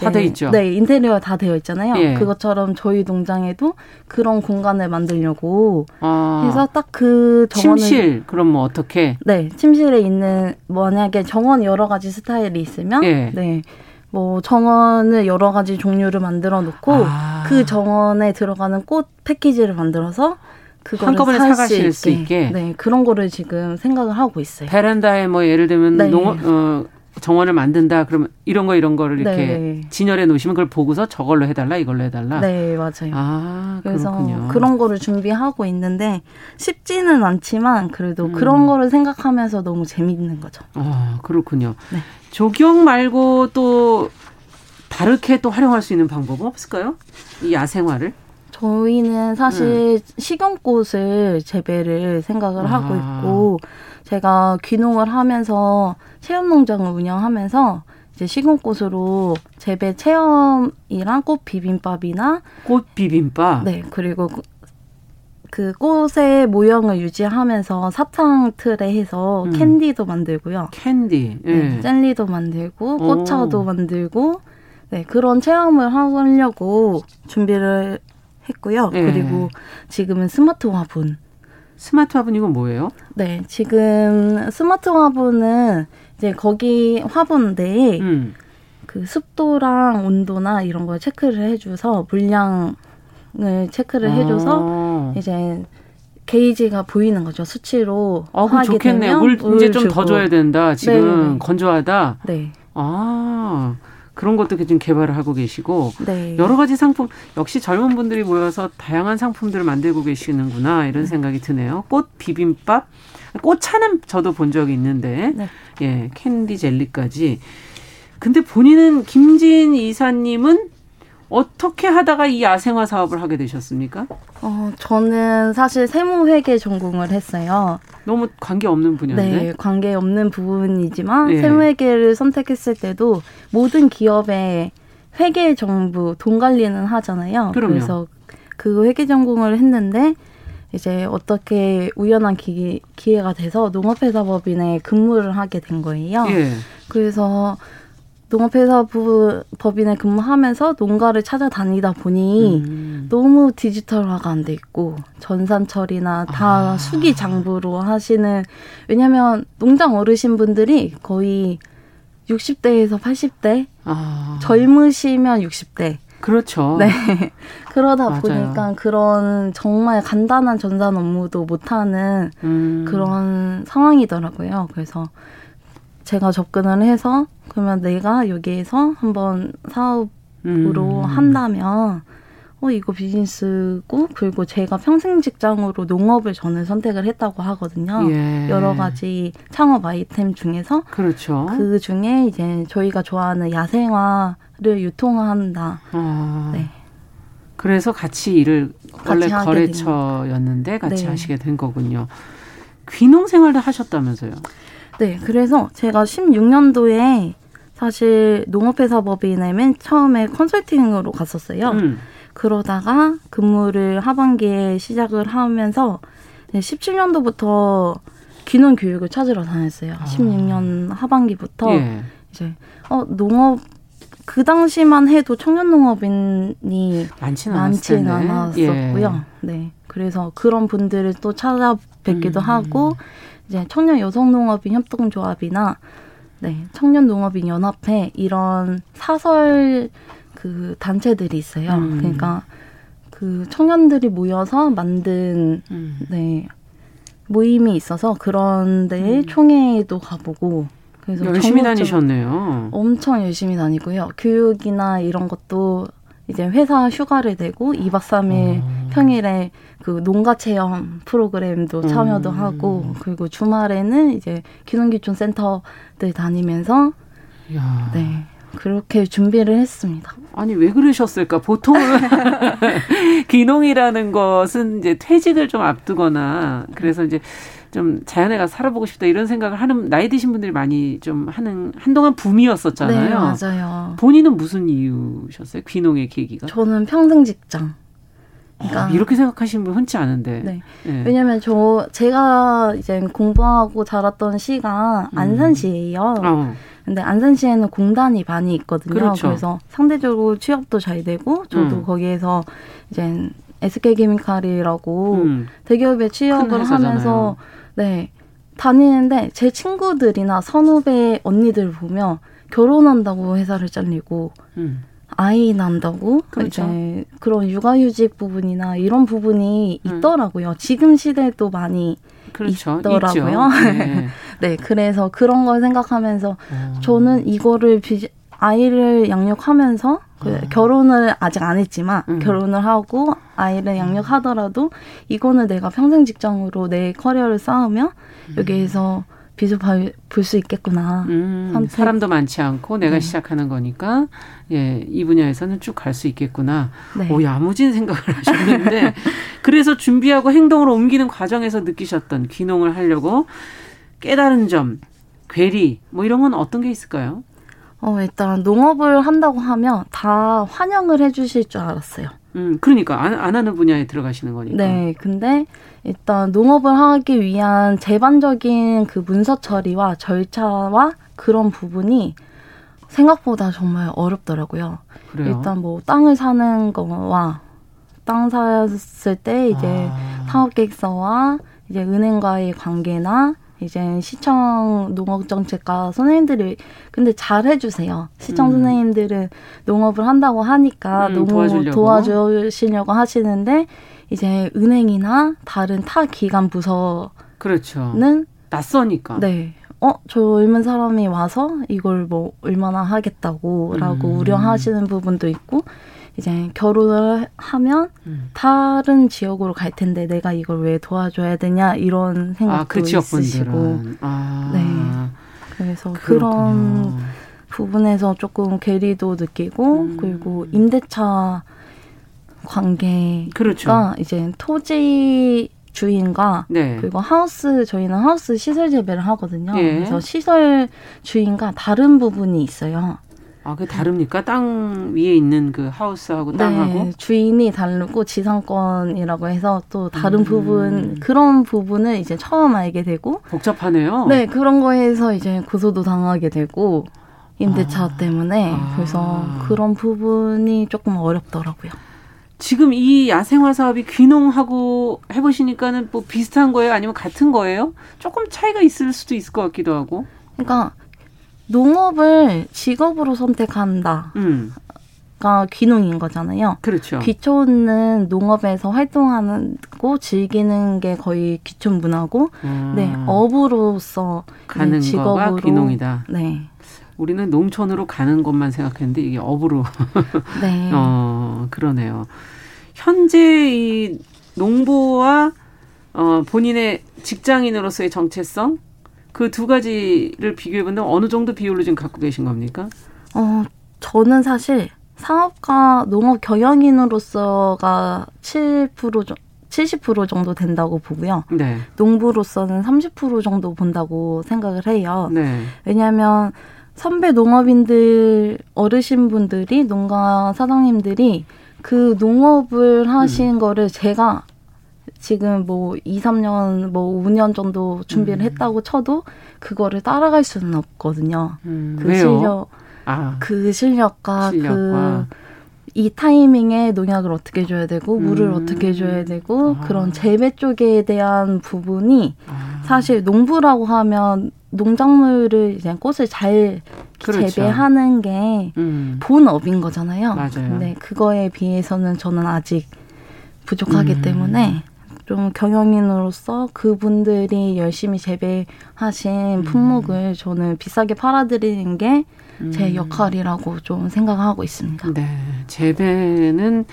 다 돼 있죠. 네, 인테리어 다 되어 있잖아요. 예. 그것처럼 저희 농장에도 그런 공간을 만들려고 아, 해서 딱 그 정원을 침실 그럼 뭐 어떻게? 네, 침실에 있는 만약에 정원 여러 가지 스타일이 있으면 예. 네, 뭐 정원을 여러 가지 종류를 만들어 놓고 아, 그 정원에 들어가는 꽃 패키지를 만들어서. 한꺼번에 사가실 수 있게. 수 있게. 네, 그런 거를 지금 생각을 하고 있어요. 베란다에 뭐 예를 들면 네. 농 어. 정원을 만든다. 그러면 이런 거 이런 거를 이렇게 네. 진열해 놓으시면 그걸 보고서 저걸로 해달라 이걸로 해달라. 네, 맞아요. 아, 그래서 그렇군요. 그런 거를 준비하고 있는데 쉽지는 않지만 그래도 음. 그런 거를 생각하면서 너무 재미있는 거죠. 아, 그렇군요. 네. 조경 말고 또 다르게 또 활용할 수 있는 방법은 없을까요? 이 야생화를? 저희는 사실 음. 식용꽃을 재배를 생각을 아. 하고 있고 제가 귀농을 하면서 체험농장을 운영하면서 이제 시금꽃으로 재배 체험이랑 꽃 비빔밥이나 꽃 비빔밥. 네, 그리고 그 꽃의 모형을 유지하면서 사탕 틀에 해서 음. 캔디도 만들고요. 캔디. 예. 네, 젤리도 만들고 꽃차도 오. 만들고 네, 그런 체험을 하려고 준비를 했고요. 예. 그리고 지금은 스마트 화분. 스마트 화분 이건 뭐예요? 네, 지금 스마트 화분은 이제 거기 화분 내에 음. 그 습도랑 온도나 이런 걸 체크를 해줘서 물량 을 체크를 해줘서 아. 이제 게이지가 보이는 거죠. 수치로 아, 그럼 좋겠네요. 물 이제 좀 더 줘야 된다. 지금 네. 건조하다. 네. 아 그런 것도 지금 개발을 하고 계시고 네. 여러 가지 상품 역시 젊은 분들이 모여서 다양한 상품들을 만들고 계시는구나 이런 생각이 드네요. 꽃 비빔밥, 꽃차는 저도 본 적이 있는데 네. 예 캔디 젤리까지. 근데 본인은 김지인 이사님은 어떻게 하다가 이 야생화 사업을 하게 되셨습니까? 어, 저는 사실 세무회계 전공을 했어요. 너무 관계없는 분야인데? 네, 관계없는 부분이지만 예. 세무회계를 선택했을 때도 모든 기업의 회계 정부, 돈 관리는 하잖아요. 그럼요. 그래서 그 회계 전공을 했는데 이제 어떻게 우연한 기, 기회가 돼서 농업회사법인에 근무를 하게 된 거예요. 예. 그래서 농업회사법인에 근무하면서 농가를 찾아다니다 보니 음. 너무 디지털화가 안 돼 있고 전산 처리나 다 아. 수기 장부로 하시는 왜냐하면 농장 어르신분들이 거의 육십 대에서 팔십 대 아. 젊으시면 육십 대 그렇죠. 네. 그러다 맞아요. 보니까 그런 정말 간단한 전산 업무도 못하는 음. 그런 상황이더라고요. 그래서 제가 접근을 해서 그러면 내가 여기에서 한번 사업으로 음. 한다면 어 이거 비즈니스고 그리고 제가 평생 직장으로 농업을 저는 선택을 했다고 하거든요. 예. 여러 가지 창업 아이템 중에서 그렇죠. 그 중에 이제 저희가 좋아하는 야생화를 유통한다. 아. 네. 그래서 같이 일을 원래 같이 거래처였는데 같이 네. 하시게 된 거군요. 귀농 생활도 하셨다면서요? 네, 그래서 제가 십육 년도에 사실 농업회사법인에 맨 처음에 컨설팅으로 갔었어요. 음. 그러다가 근무를 하반기에 시작을 하면서 십칠 년도부터 귀농 교육을 찾으러 다녔어요. 아. 십육 년 하반기부터 예. 이제 어 농업 그 당시만 해도 청년 농업인이 많지는, 많지는 않았었고요. 예. 네, 그래서 그런 분들을 또 찾아뵙기도 음. 하고. 이제 청년 여성 농업인 협동조합이나 네, 청년 농업인 연합회 이런 사설 그 단체들이 있어요. 음. 그러니까 그 청년들이 모여서 만든 음. 네, 모임이 있어서 그런 데에 음. 총회도 가보고 그래서 열심히 다니셨네요. 엄청 열심히 다니고요. 교육이나 이런 것도 이제 회사 휴가를 내고 이박 삼일 어. 평일에 그 농가 체험 프로그램도 참여도 음. 하고 그리고 주말에는 이제 귀농귀촌 센터들 다니면서 야. 네 그렇게 준비를 했습니다. 아니 왜 그러셨을까? 보통은 귀농이라는 것은 이제 퇴직을 좀 앞두거나 그래서 이제 좀 자연에 가서 살아보고 싶다 이런 생각을 하는 나이 드신 분들이 많이 좀 하는 한동안 붐이었었잖아요. 네, 맞아요. 본인은 무슨 이유셨어요? 귀농의 계기가? 저는 평생 직장. 그러니까 어, 이렇게 생각하시는 분 흔치 않은데. 네. 네. 왜냐하면 저 제가 이제 공부하고 자랐던 시가 안산시예요. 음. 근데 안산시에는 공단이 많이 있거든요. 그렇죠. 그래서 상대적으로 취업도 잘 되고 저도 음. 거기에서 이제 에스케이케미칼이라고 음. 대기업에 취업을 하면서 네 다니는데 제 친구들이나 선후배 언니들 보면 결혼한다고 회사를 잘리고. 음. 아이 난다고 그렇죠. 이제 그런 육아휴직 부분이나 이런 부분이 있더라고요. 음. 지금 시대도 많이 그렇죠. 있더라고요. 네. 네, 그래서 그런 걸 생각하면서 오. 저는 이거를 비즈, 아이를 양육하면서 그, 결혼을 아직 안 했지만 음. 결혼을 하고 아이를 양육하더라도 이거는 내가 평생 직장으로 내 커리어를 쌓으면 음. 여기에서 빚을 볼 수 있겠구나. 음, 사람도 많지 않고 내가 네. 시작하는 거니까 예, 이 분야에서는 쭉 갈 수 있겠구나. 네. 오, 야무진 생각을 하셨는데 그래서 준비하고 행동으로 옮기는 과정에서 느끼셨던 귀농을 하려고 깨달은 점, 괴리 뭐 이런 건 어떤 게 있을까요? 어, 일단 농업을 한다고 하면 다 환영을 해주실 줄 알았어요. 음, 그러니까 안, 안 하는 분야에 들어가시는 거니까. 네, 근데 일단 농업을 하기 위한 제반적인 그 문서 처리와 절차와 그런 부분이 생각보다 정말 어렵더라고요. 그래요? 일단 뭐 땅을 사는 거와 땅 샀을 때 이제 아. 사업계획서와 이제 은행과의 관계나 이제 시청 농업정책과 선생님들이 근데 잘해주세요. 시청 음. 선생님들은 농업을 한다고 하니까 음, 농업 도와주시려고 하시는데 이제 은행이나 다른 타 기관 부서는 그렇죠. 낯서니까. 네. 어, 젊은 사람이 와서 이걸 뭐 얼마나 하겠다고 라고 음. 우려하시는 부분도 있고 이제 결혼을 하면 음. 다른 지역으로 갈 텐데 내가 이걸 왜 도와줘야 되냐 이런 생각도 아, 그 있으시고 아, 네 그래서 그렇군요. 그런 부분에서 조금 괴리도 느끼고 음. 그리고 임대차 관계가 그렇죠. 이제 토지 주인과 네. 그리고 하우스 저희는 하우스 시설 재배를 하거든요. 예. 그래서 시설 주인과 다른 부분이 있어요. 아, 그게 다릅니까? 땅 위에 있는 그 하우스하고 땅하고? 네, 주인이 다르고 지상권이라고 해서 또 다른 음. 부분, 그런 부분을 이제 처음 알게 되고. 복잡하네요. 네, 그런 거에서 이제 고소도 당하게 되고, 임대차 아. 때문에. 아. 그래서 그런 부분이 조금 어렵더라고요. 지금 이 야생화 사업이 귀농하고 해보시니까는 뭐 비슷한 거예요? 아니면 같은 거예요? 조금 차이가 있을 수도 있을 것 같기도 하고. 그러니까. 농업을 직업으로 선택한다가 음. 귀농인 거잖아요. 그렇죠. 귀촌은 농업에서 활동하고 즐기는 게 거의 귀촌 문화고, 아. 네 업으로서 가는 직업으로, 거가 귀농이다. 네. 우리는 농촌으로 가는 것만 생각했는데 이게 업으로. 네. 어 그러네요. 현재 이 농부와 어, 본인의 직장인으로서의 정체성. 그 두 가지를 비교해보면 어느 정도 비율로 지금 갖고 계신 겁니까? 어, 저는 사실 사업가 농업 경영인으로서가 칠 퍼센트, 칠십 퍼센트 정도 된다고 보고요. 네. 농부로서는 삼십 퍼센트 정도 본다고 생각을 해요. 네. 왜냐하면 선배 농업인들, 어르신분들이, 농가 사장님들이 그 농업을 하신 음. 거를 제가 지금 뭐 이, 삼 년, 뭐 오 년 정도 준비를 음. 했다고 쳐도 그거를 따라갈 수는 없거든요. 음. 그 왜요? 실력, 아. 그 실력과, 실력과. 그 이 타이밍에 농약을 어떻게 줘야 되고 물을 음. 어떻게 줘야 되고 아. 그런 재배 쪽에 대한 부분이 아. 사실 농부라고 하면 농작물을 이제 꽃을 잘 그렇죠. 재배하는 게 음. 본업인 거잖아요. 맞아요. 근데 그거에 비해서는 저는 아직 부족하기 음. 때문에. 좀 경영인으로서 그분들이 열심히 재배하신 품목을 저는 비싸게 팔아드리는 게 제 역할이라고 좀 생각하고 있습니다. 네, 재배는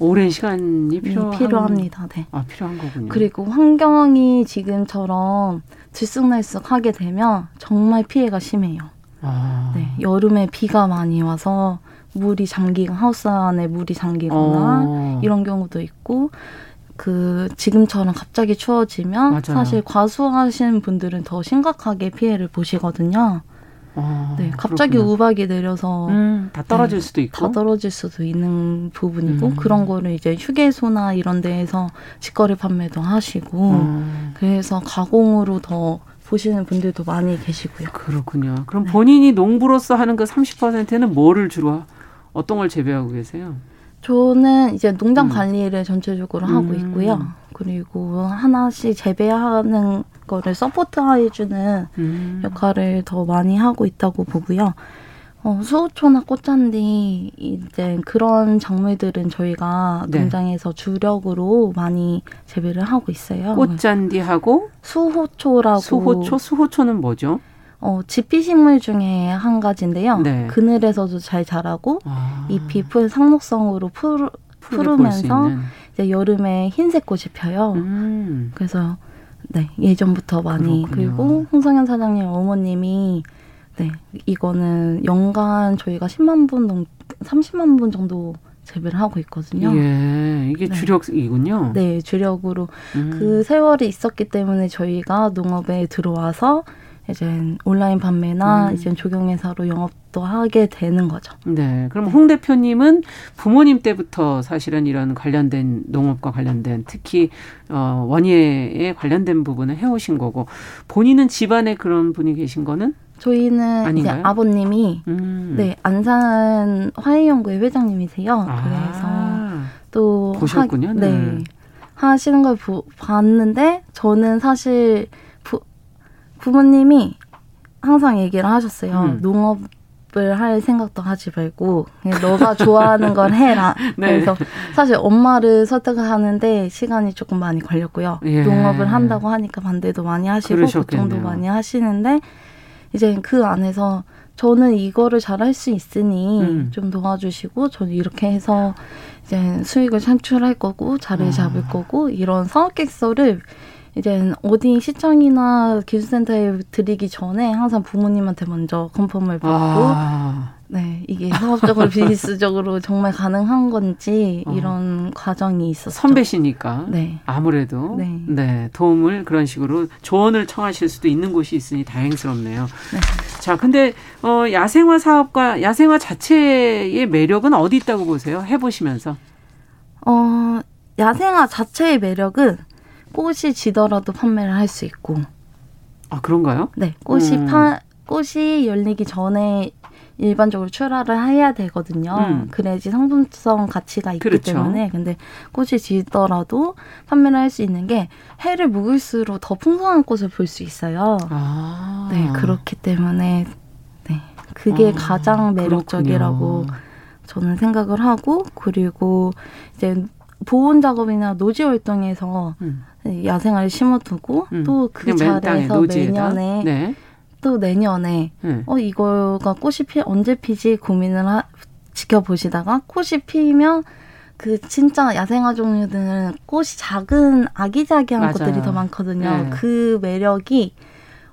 오랜 시간이 필요한, 네, 필요합니다. 네. 아, 필요한 거군요. 그리고 환경이 지금처럼 들쑥날쑥하게 되면 정말 피해가 심해요. 아. 네, 여름에 비가 많이 와서 물이 잠기거나 하우스 안에 물이 잠기거나 어. 이런 경우도 있고 그 지금처럼 갑자기 추워지면 맞아요. 사실 과수하시는 분들은 더 심각하게 피해를 보시거든요. 아, 네, 갑자기 그렇구나. 우박이 내려서 음, 다 떨어질 네, 수도 있고 다 떨어질 수도 있는 부분이고 음. 그런 거를 이제 휴게소나 이런 데에서 직거래 판매도 하시고 음. 그래서 가공으로 더 보시는 분들도 많이 계시고요. 그렇군요. 그럼 네. 본인이 농부로서 하는 그 삼십 퍼센트는 뭐를 주로 어떤 걸 재배하고 계세요? 저는 이제 농장 관리를 음. 전체적으로 하고 있고요. 음. 그리고 하나씩 재배하는 거를 서포트해주는 음. 역할을 더 많이 하고 있다고 보고요. 어, 수호초나 꽃잔디, 이제 그런 작물들은 저희가 네. 농장에서 주력으로 많이 재배를 하고 있어요. 꽃잔디하고? 수호초라고. 수호초? 수호초는 뭐죠? 어, 지피식물 중에 한 가지인데요. 네. 그늘에서도 잘 자라고 아. 잎이 풀 상록성으로 푸르, 푸르면서 이제 여름에 흰색 꽃이 펴요. 음. 그래서 네 예전부터 많이 그렇군요. 그리고 홍성현 사장님 어머님이 네 이거는 연간 저희가 십만 분 넘 삼십만 분 정도 재배를 하고 있거든요. 예, 이게 네. 주력이군요. 네, 주력으로 음. 그 세월이 있었기 때문에 저희가 농업에 들어와서 이제 온라인 판매나 음. 이제 조경회사로 영업 또 하게 되는 거죠. 네. 그럼 홍 대표님은 부모님 때부터 사실은 이런 관련된 농업과 관련된 특히 어, 원예에 관련된 부분을 해오신 거고 본인은 집안에 그런 분이 계신 거는? 저희는 아닌가요? 이제 아버님이 음. 네, 안산 화훼연구회 회장님이세요. 아. 그래서 또 보셨군요. 하, 네. 네. 하시는 걸 부, 봤는데 저는 사실 부, 부모님이 항상 얘기를 하셨어요. 음. 농업을 할 생각도 하지 말고 그냥 너가 좋아하는 걸 해라. 네. 그래서 사실 엄마를 설득하는데 시간이 조금 많이 걸렸고요. 예. 농업을 한다고 하니까 반대도 많이 하시고 그러셨겠네요. 걱정도 많이 하시는데 이제 그 안에서 저는 이거를 잘 할 수 있으니 음. 좀 도와주시고 저는 이렇게 해서 이제 수익을 창출할 거고 자리를 아. 잡을 거고 이런 사업 계획서를 이제 어디 시청이나 기술센터에 드리기 전에 항상 부모님한테 먼저 컨펌을 받고 아. 네 이게 사업적으로 비즈니스적으로 정말 가능한 건지 이런 어. 과정이 있었죠. 선배시니까 네. 아무래도 네. 네, 도움을 그런 식으로 조언을 청하실 수도 있는 곳이 있으니 다행스럽네요. 네. 자, 근데 어, 야생화 사업과 야생화 자체의 매력은 어디 있다고 보세요? 해보시면서. 어, 야생화 자체의 매력은 꽃이 지더라도 판매를 할 수 있고. 아, 그런가요? 네. 꽃이 음. 파, 꽃이 열리기 전에 일반적으로 출하를 해야 되거든요. 음. 그래야지 상품성 가치가 있기 그렇죠. 때문에. 근데 꽃이 지더라도 판매를 할 수 있는 게 해를 묵을수록 더 풍성한 꽃을 볼 수 있어요. 아. 네. 그렇기 때문에 네. 그게 아. 가장 매력적이라고 그렇군요. 저는 생각을 하고 그리고 이제 보온 작업이나 노지 활동에서 음. 야생화를 심어두고 음. 또 그 자리에서 내년에 네. 또 내년에 음. 어 이거가 꽃이 피 언제 피지 고민을 하, 지켜보시다가 꽃이 피면 그 진짜 야생화 종류들은 꽃이 작은 아기자기한 맞아요. 것들이 더 많거든요. 네. 그 매력이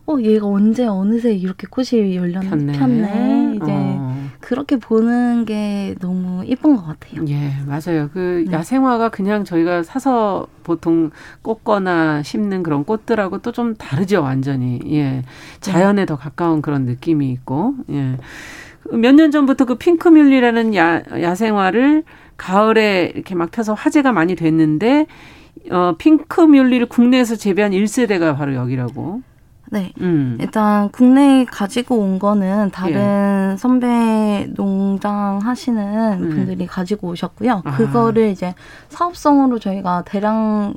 어 얘가 언제 어느새 이렇게 꽃이 열렸네 폈네 이제. 어. 그렇게 보는 게 너무 예쁜 것 같아요. 예, 맞아요. 그 네. 야생화가 그냥 저희가 사서 보통 꽂거나 심는 그런 꽃들하고 또 좀 다르죠, 완전히. 예, 자연에 네. 더 가까운 그런 느낌이 있고. 예, 몇 년 전부터 그 핑크뮬리라는 야 야생화를 가을에 이렇게 막 펴서 화제가 많이 됐는데, 어 핑크뮬리를 국내에서 재배한 일 세대가 바로 여기라고. 네. 음. 일단 국내에 가지고 온 거는 다른 예. 선배 농장 하시는 음. 분들이 가지고 오셨고요. 아. 그거를 이제 사업성으로 저희가 대량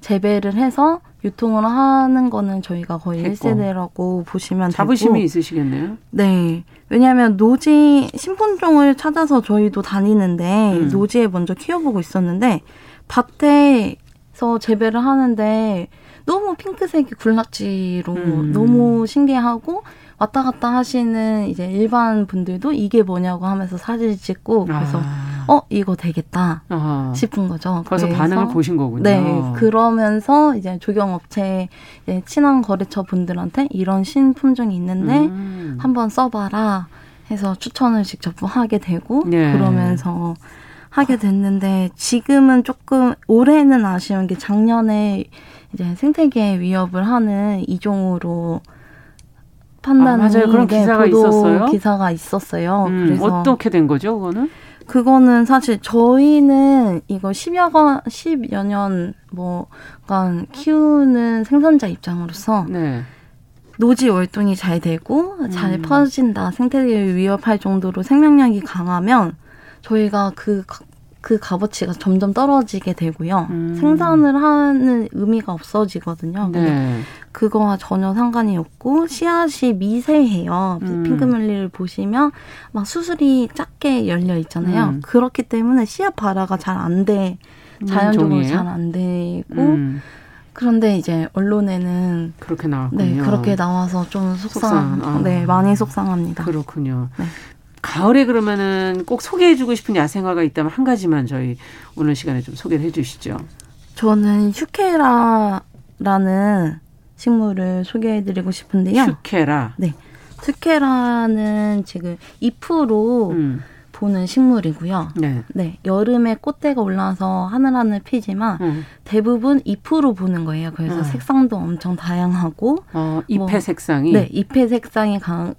재배를 해서 유통을 하는 거는 저희가 거의 됐고. 일 세대라고 보시면 자부심이 되고. 있으시겠네요. 네. 왜냐하면 노지 신품종을 찾아서 저희도 다니는데 음. 노지에 먼저 키워보고 있었는데 밭에서 재배를 하는데 너무 핑크색이 굴라치로 음. 너무 신기하고 왔다 갔다 하시는 이제 일반 분들도 이게 뭐냐고 하면서 사진 찍고 그래서 아. 어 이거 되겠다 아하. 싶은 거죠. 그래서, 그래서 반응을 보신 거군요. 네, 그러면서 이제 조경업체 이제 친한 거래처 분들한테 이런 신품종이 있는데 음. 한번 써봐라 해서 추천을 직접 하게 되고 네. 그러면서. 하게 됐는데 지금은 조금 올해는 아쉬운 게 작년에 이제 생태계 위협을 하는 이종으로 판단이 아, 맞아요. 그런 기사가 있었어요. 기사가 있었어요. 음, 그래서 어떻게 된 거죠, 그거는? 그거는 사실 저희는 이거 십여 년, 십여 년 뭐간 키우는 생산자 입장으로서 네. 노지 월동이 잘 되고 잘 음. 퍼진다, 생태계를 위협할 정도로 생명력이 강하면. 저희가 그, 그 값어치가 점점 떨어지게 되고요. 음. 생산을 하는 의미가 없어지거든요. 네. 근데 그거와 전혀 상관이 없고 씨앗이 미세해요. 음. 핑크뮬리를 보시면 막 수술이 작게 열려 있잖아요. 음. 그렇기 때문에 씨앗 발화가 잘 안 돼. 자연적으로 잘 안 되고. 음. 그런데 이제 언론에는 그렇게 나왔군요. 네, 그렇게 나와서 좀 속상, 속상. 아. 네, 많이 속상합니다. 그렇군요. 네. 가을에 그러면은 꼭 소개해주고 싶은 야생화가 있다면 한 가지만 저희 오늘 시간에 좀 소개를 해주시죠. 저는 슈케라라는 식물을 소개해드리고 싶은데요. 슈케라. 네, 슈케라는 지금 잎으로 음. 보는 식물이고요. 네. 네, 여름에 꽃대가 올라와서 하늘하늘 피지만 음. 대부분 잎으로 보는 거예요. 그래서 음. 색상도 엄청 다양하고. 어, 잎의 뭐, 색상이. 네, 잎의 색상이 강.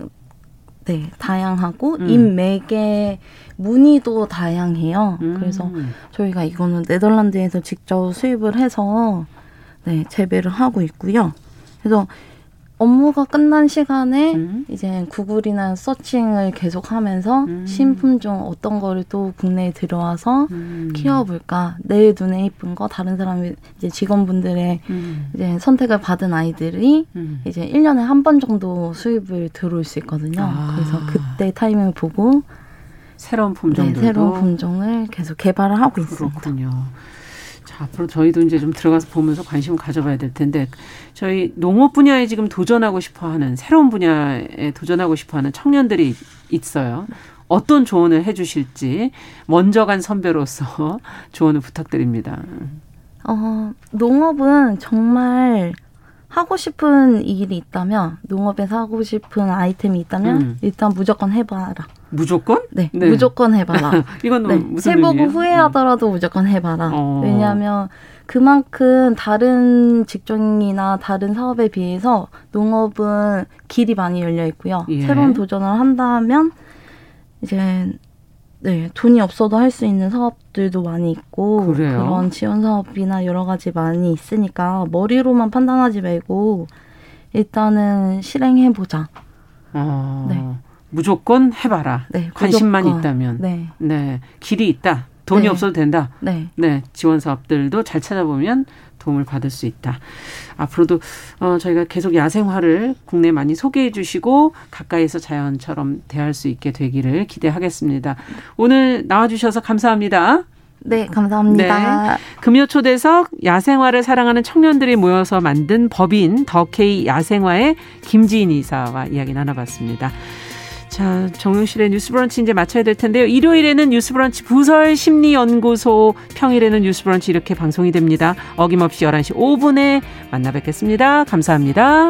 네, 다양하고 음. 인맥의 무늬도 다양해요. 음. 그래서 저희가 이거는 네덜란드에서 직접 수입을 해서 네, 재배를 하고 있고요. 그래서 업무가 끝난 시간에 음. 이제 구글이나 서칭을 계속하면서 음. 신품 중 어떤 거를 또 국내에 들여와서 음. 키워볼까. 내 눈에 예쁜 거 다른 사람이 이제 직원분들의 음. 이제 선택을 받은 아이들이 음. 이제 일 년에 한 번 정도 수입을 들어올 수 있거든요. 아. 그래서 그때 타이밍을 보고 새로운 품종들도 네, 새로운 품종을 계속 개발을 하고 있습니다. 그렇군요. 앞으로 저희도 이제 좀 들어가서 보면서 관심을 가져봐야 될 텐데, 저희 농업 분야에 지금 도전하고 싶어하는, 새로운 분야에 도전하고 싶어하는 청년들이 있어요. 어떤 조언을 해 주실지 먼저 간 선배로서 조언을 부탁드립니다. 어, 농업은 정말 하고 싶은 일이 있다면, 농업에서 하고 싶은 아이템이 있다면 음. 일단 무조건 해봐라. 무조건? 네, 네. 무조건 해봐라. 이건 네. 무슨 해보고 의미예요? 후회하더라도 음. 무조건 해봐라. 어. 왜냐하면 그만큼 다른 직종이나 다른 사업에 비해서 농업은 길이 많이 열려 있고요. 예. 새로운 도전을 한다면 이제 네, 돈이 없어도 할 수 있는 사업들도 많이 있고, 그래요? 그런 지원 사업이나 여러 가지 많이 있으니까 머리로만 판단하지 말고 일단은 실행해보자. 어. 네. 무조건 해봐라. 네, 관심만 무조건. 있다면. 네. 네. 길이 있다. 돈이 네. 없어도 된다. 네. 네. 지원 사업들도 잘 찾아보면 도움을 받을 수 있다. 앞으로도 어, 저희가 계속 야생화를 국내에 많이 소개해 주시고 가까이서 자연처럼 대할 수 있게 되기를 기대하겠습니다. 오늘 나와주셔서 감사합니다. 네, 감사합니다. 네. 금요초대석, 야생화를 사랑하는 청년들이 모여서 만든 법인 더케이 야생화의 김지인 이사와 이야기 나눠봤습니다. 자, 정용실의 뉴스브런치 이제 마쳐야 될 텐데요. 일요일에는 뉴스브런치 부설 심리연구소, 평일에는 뉴스브런치 이렇게 방송이 됩니다. 어김없이 열한 시 오 분에 만나 뵙겠습니다. 감사합니다.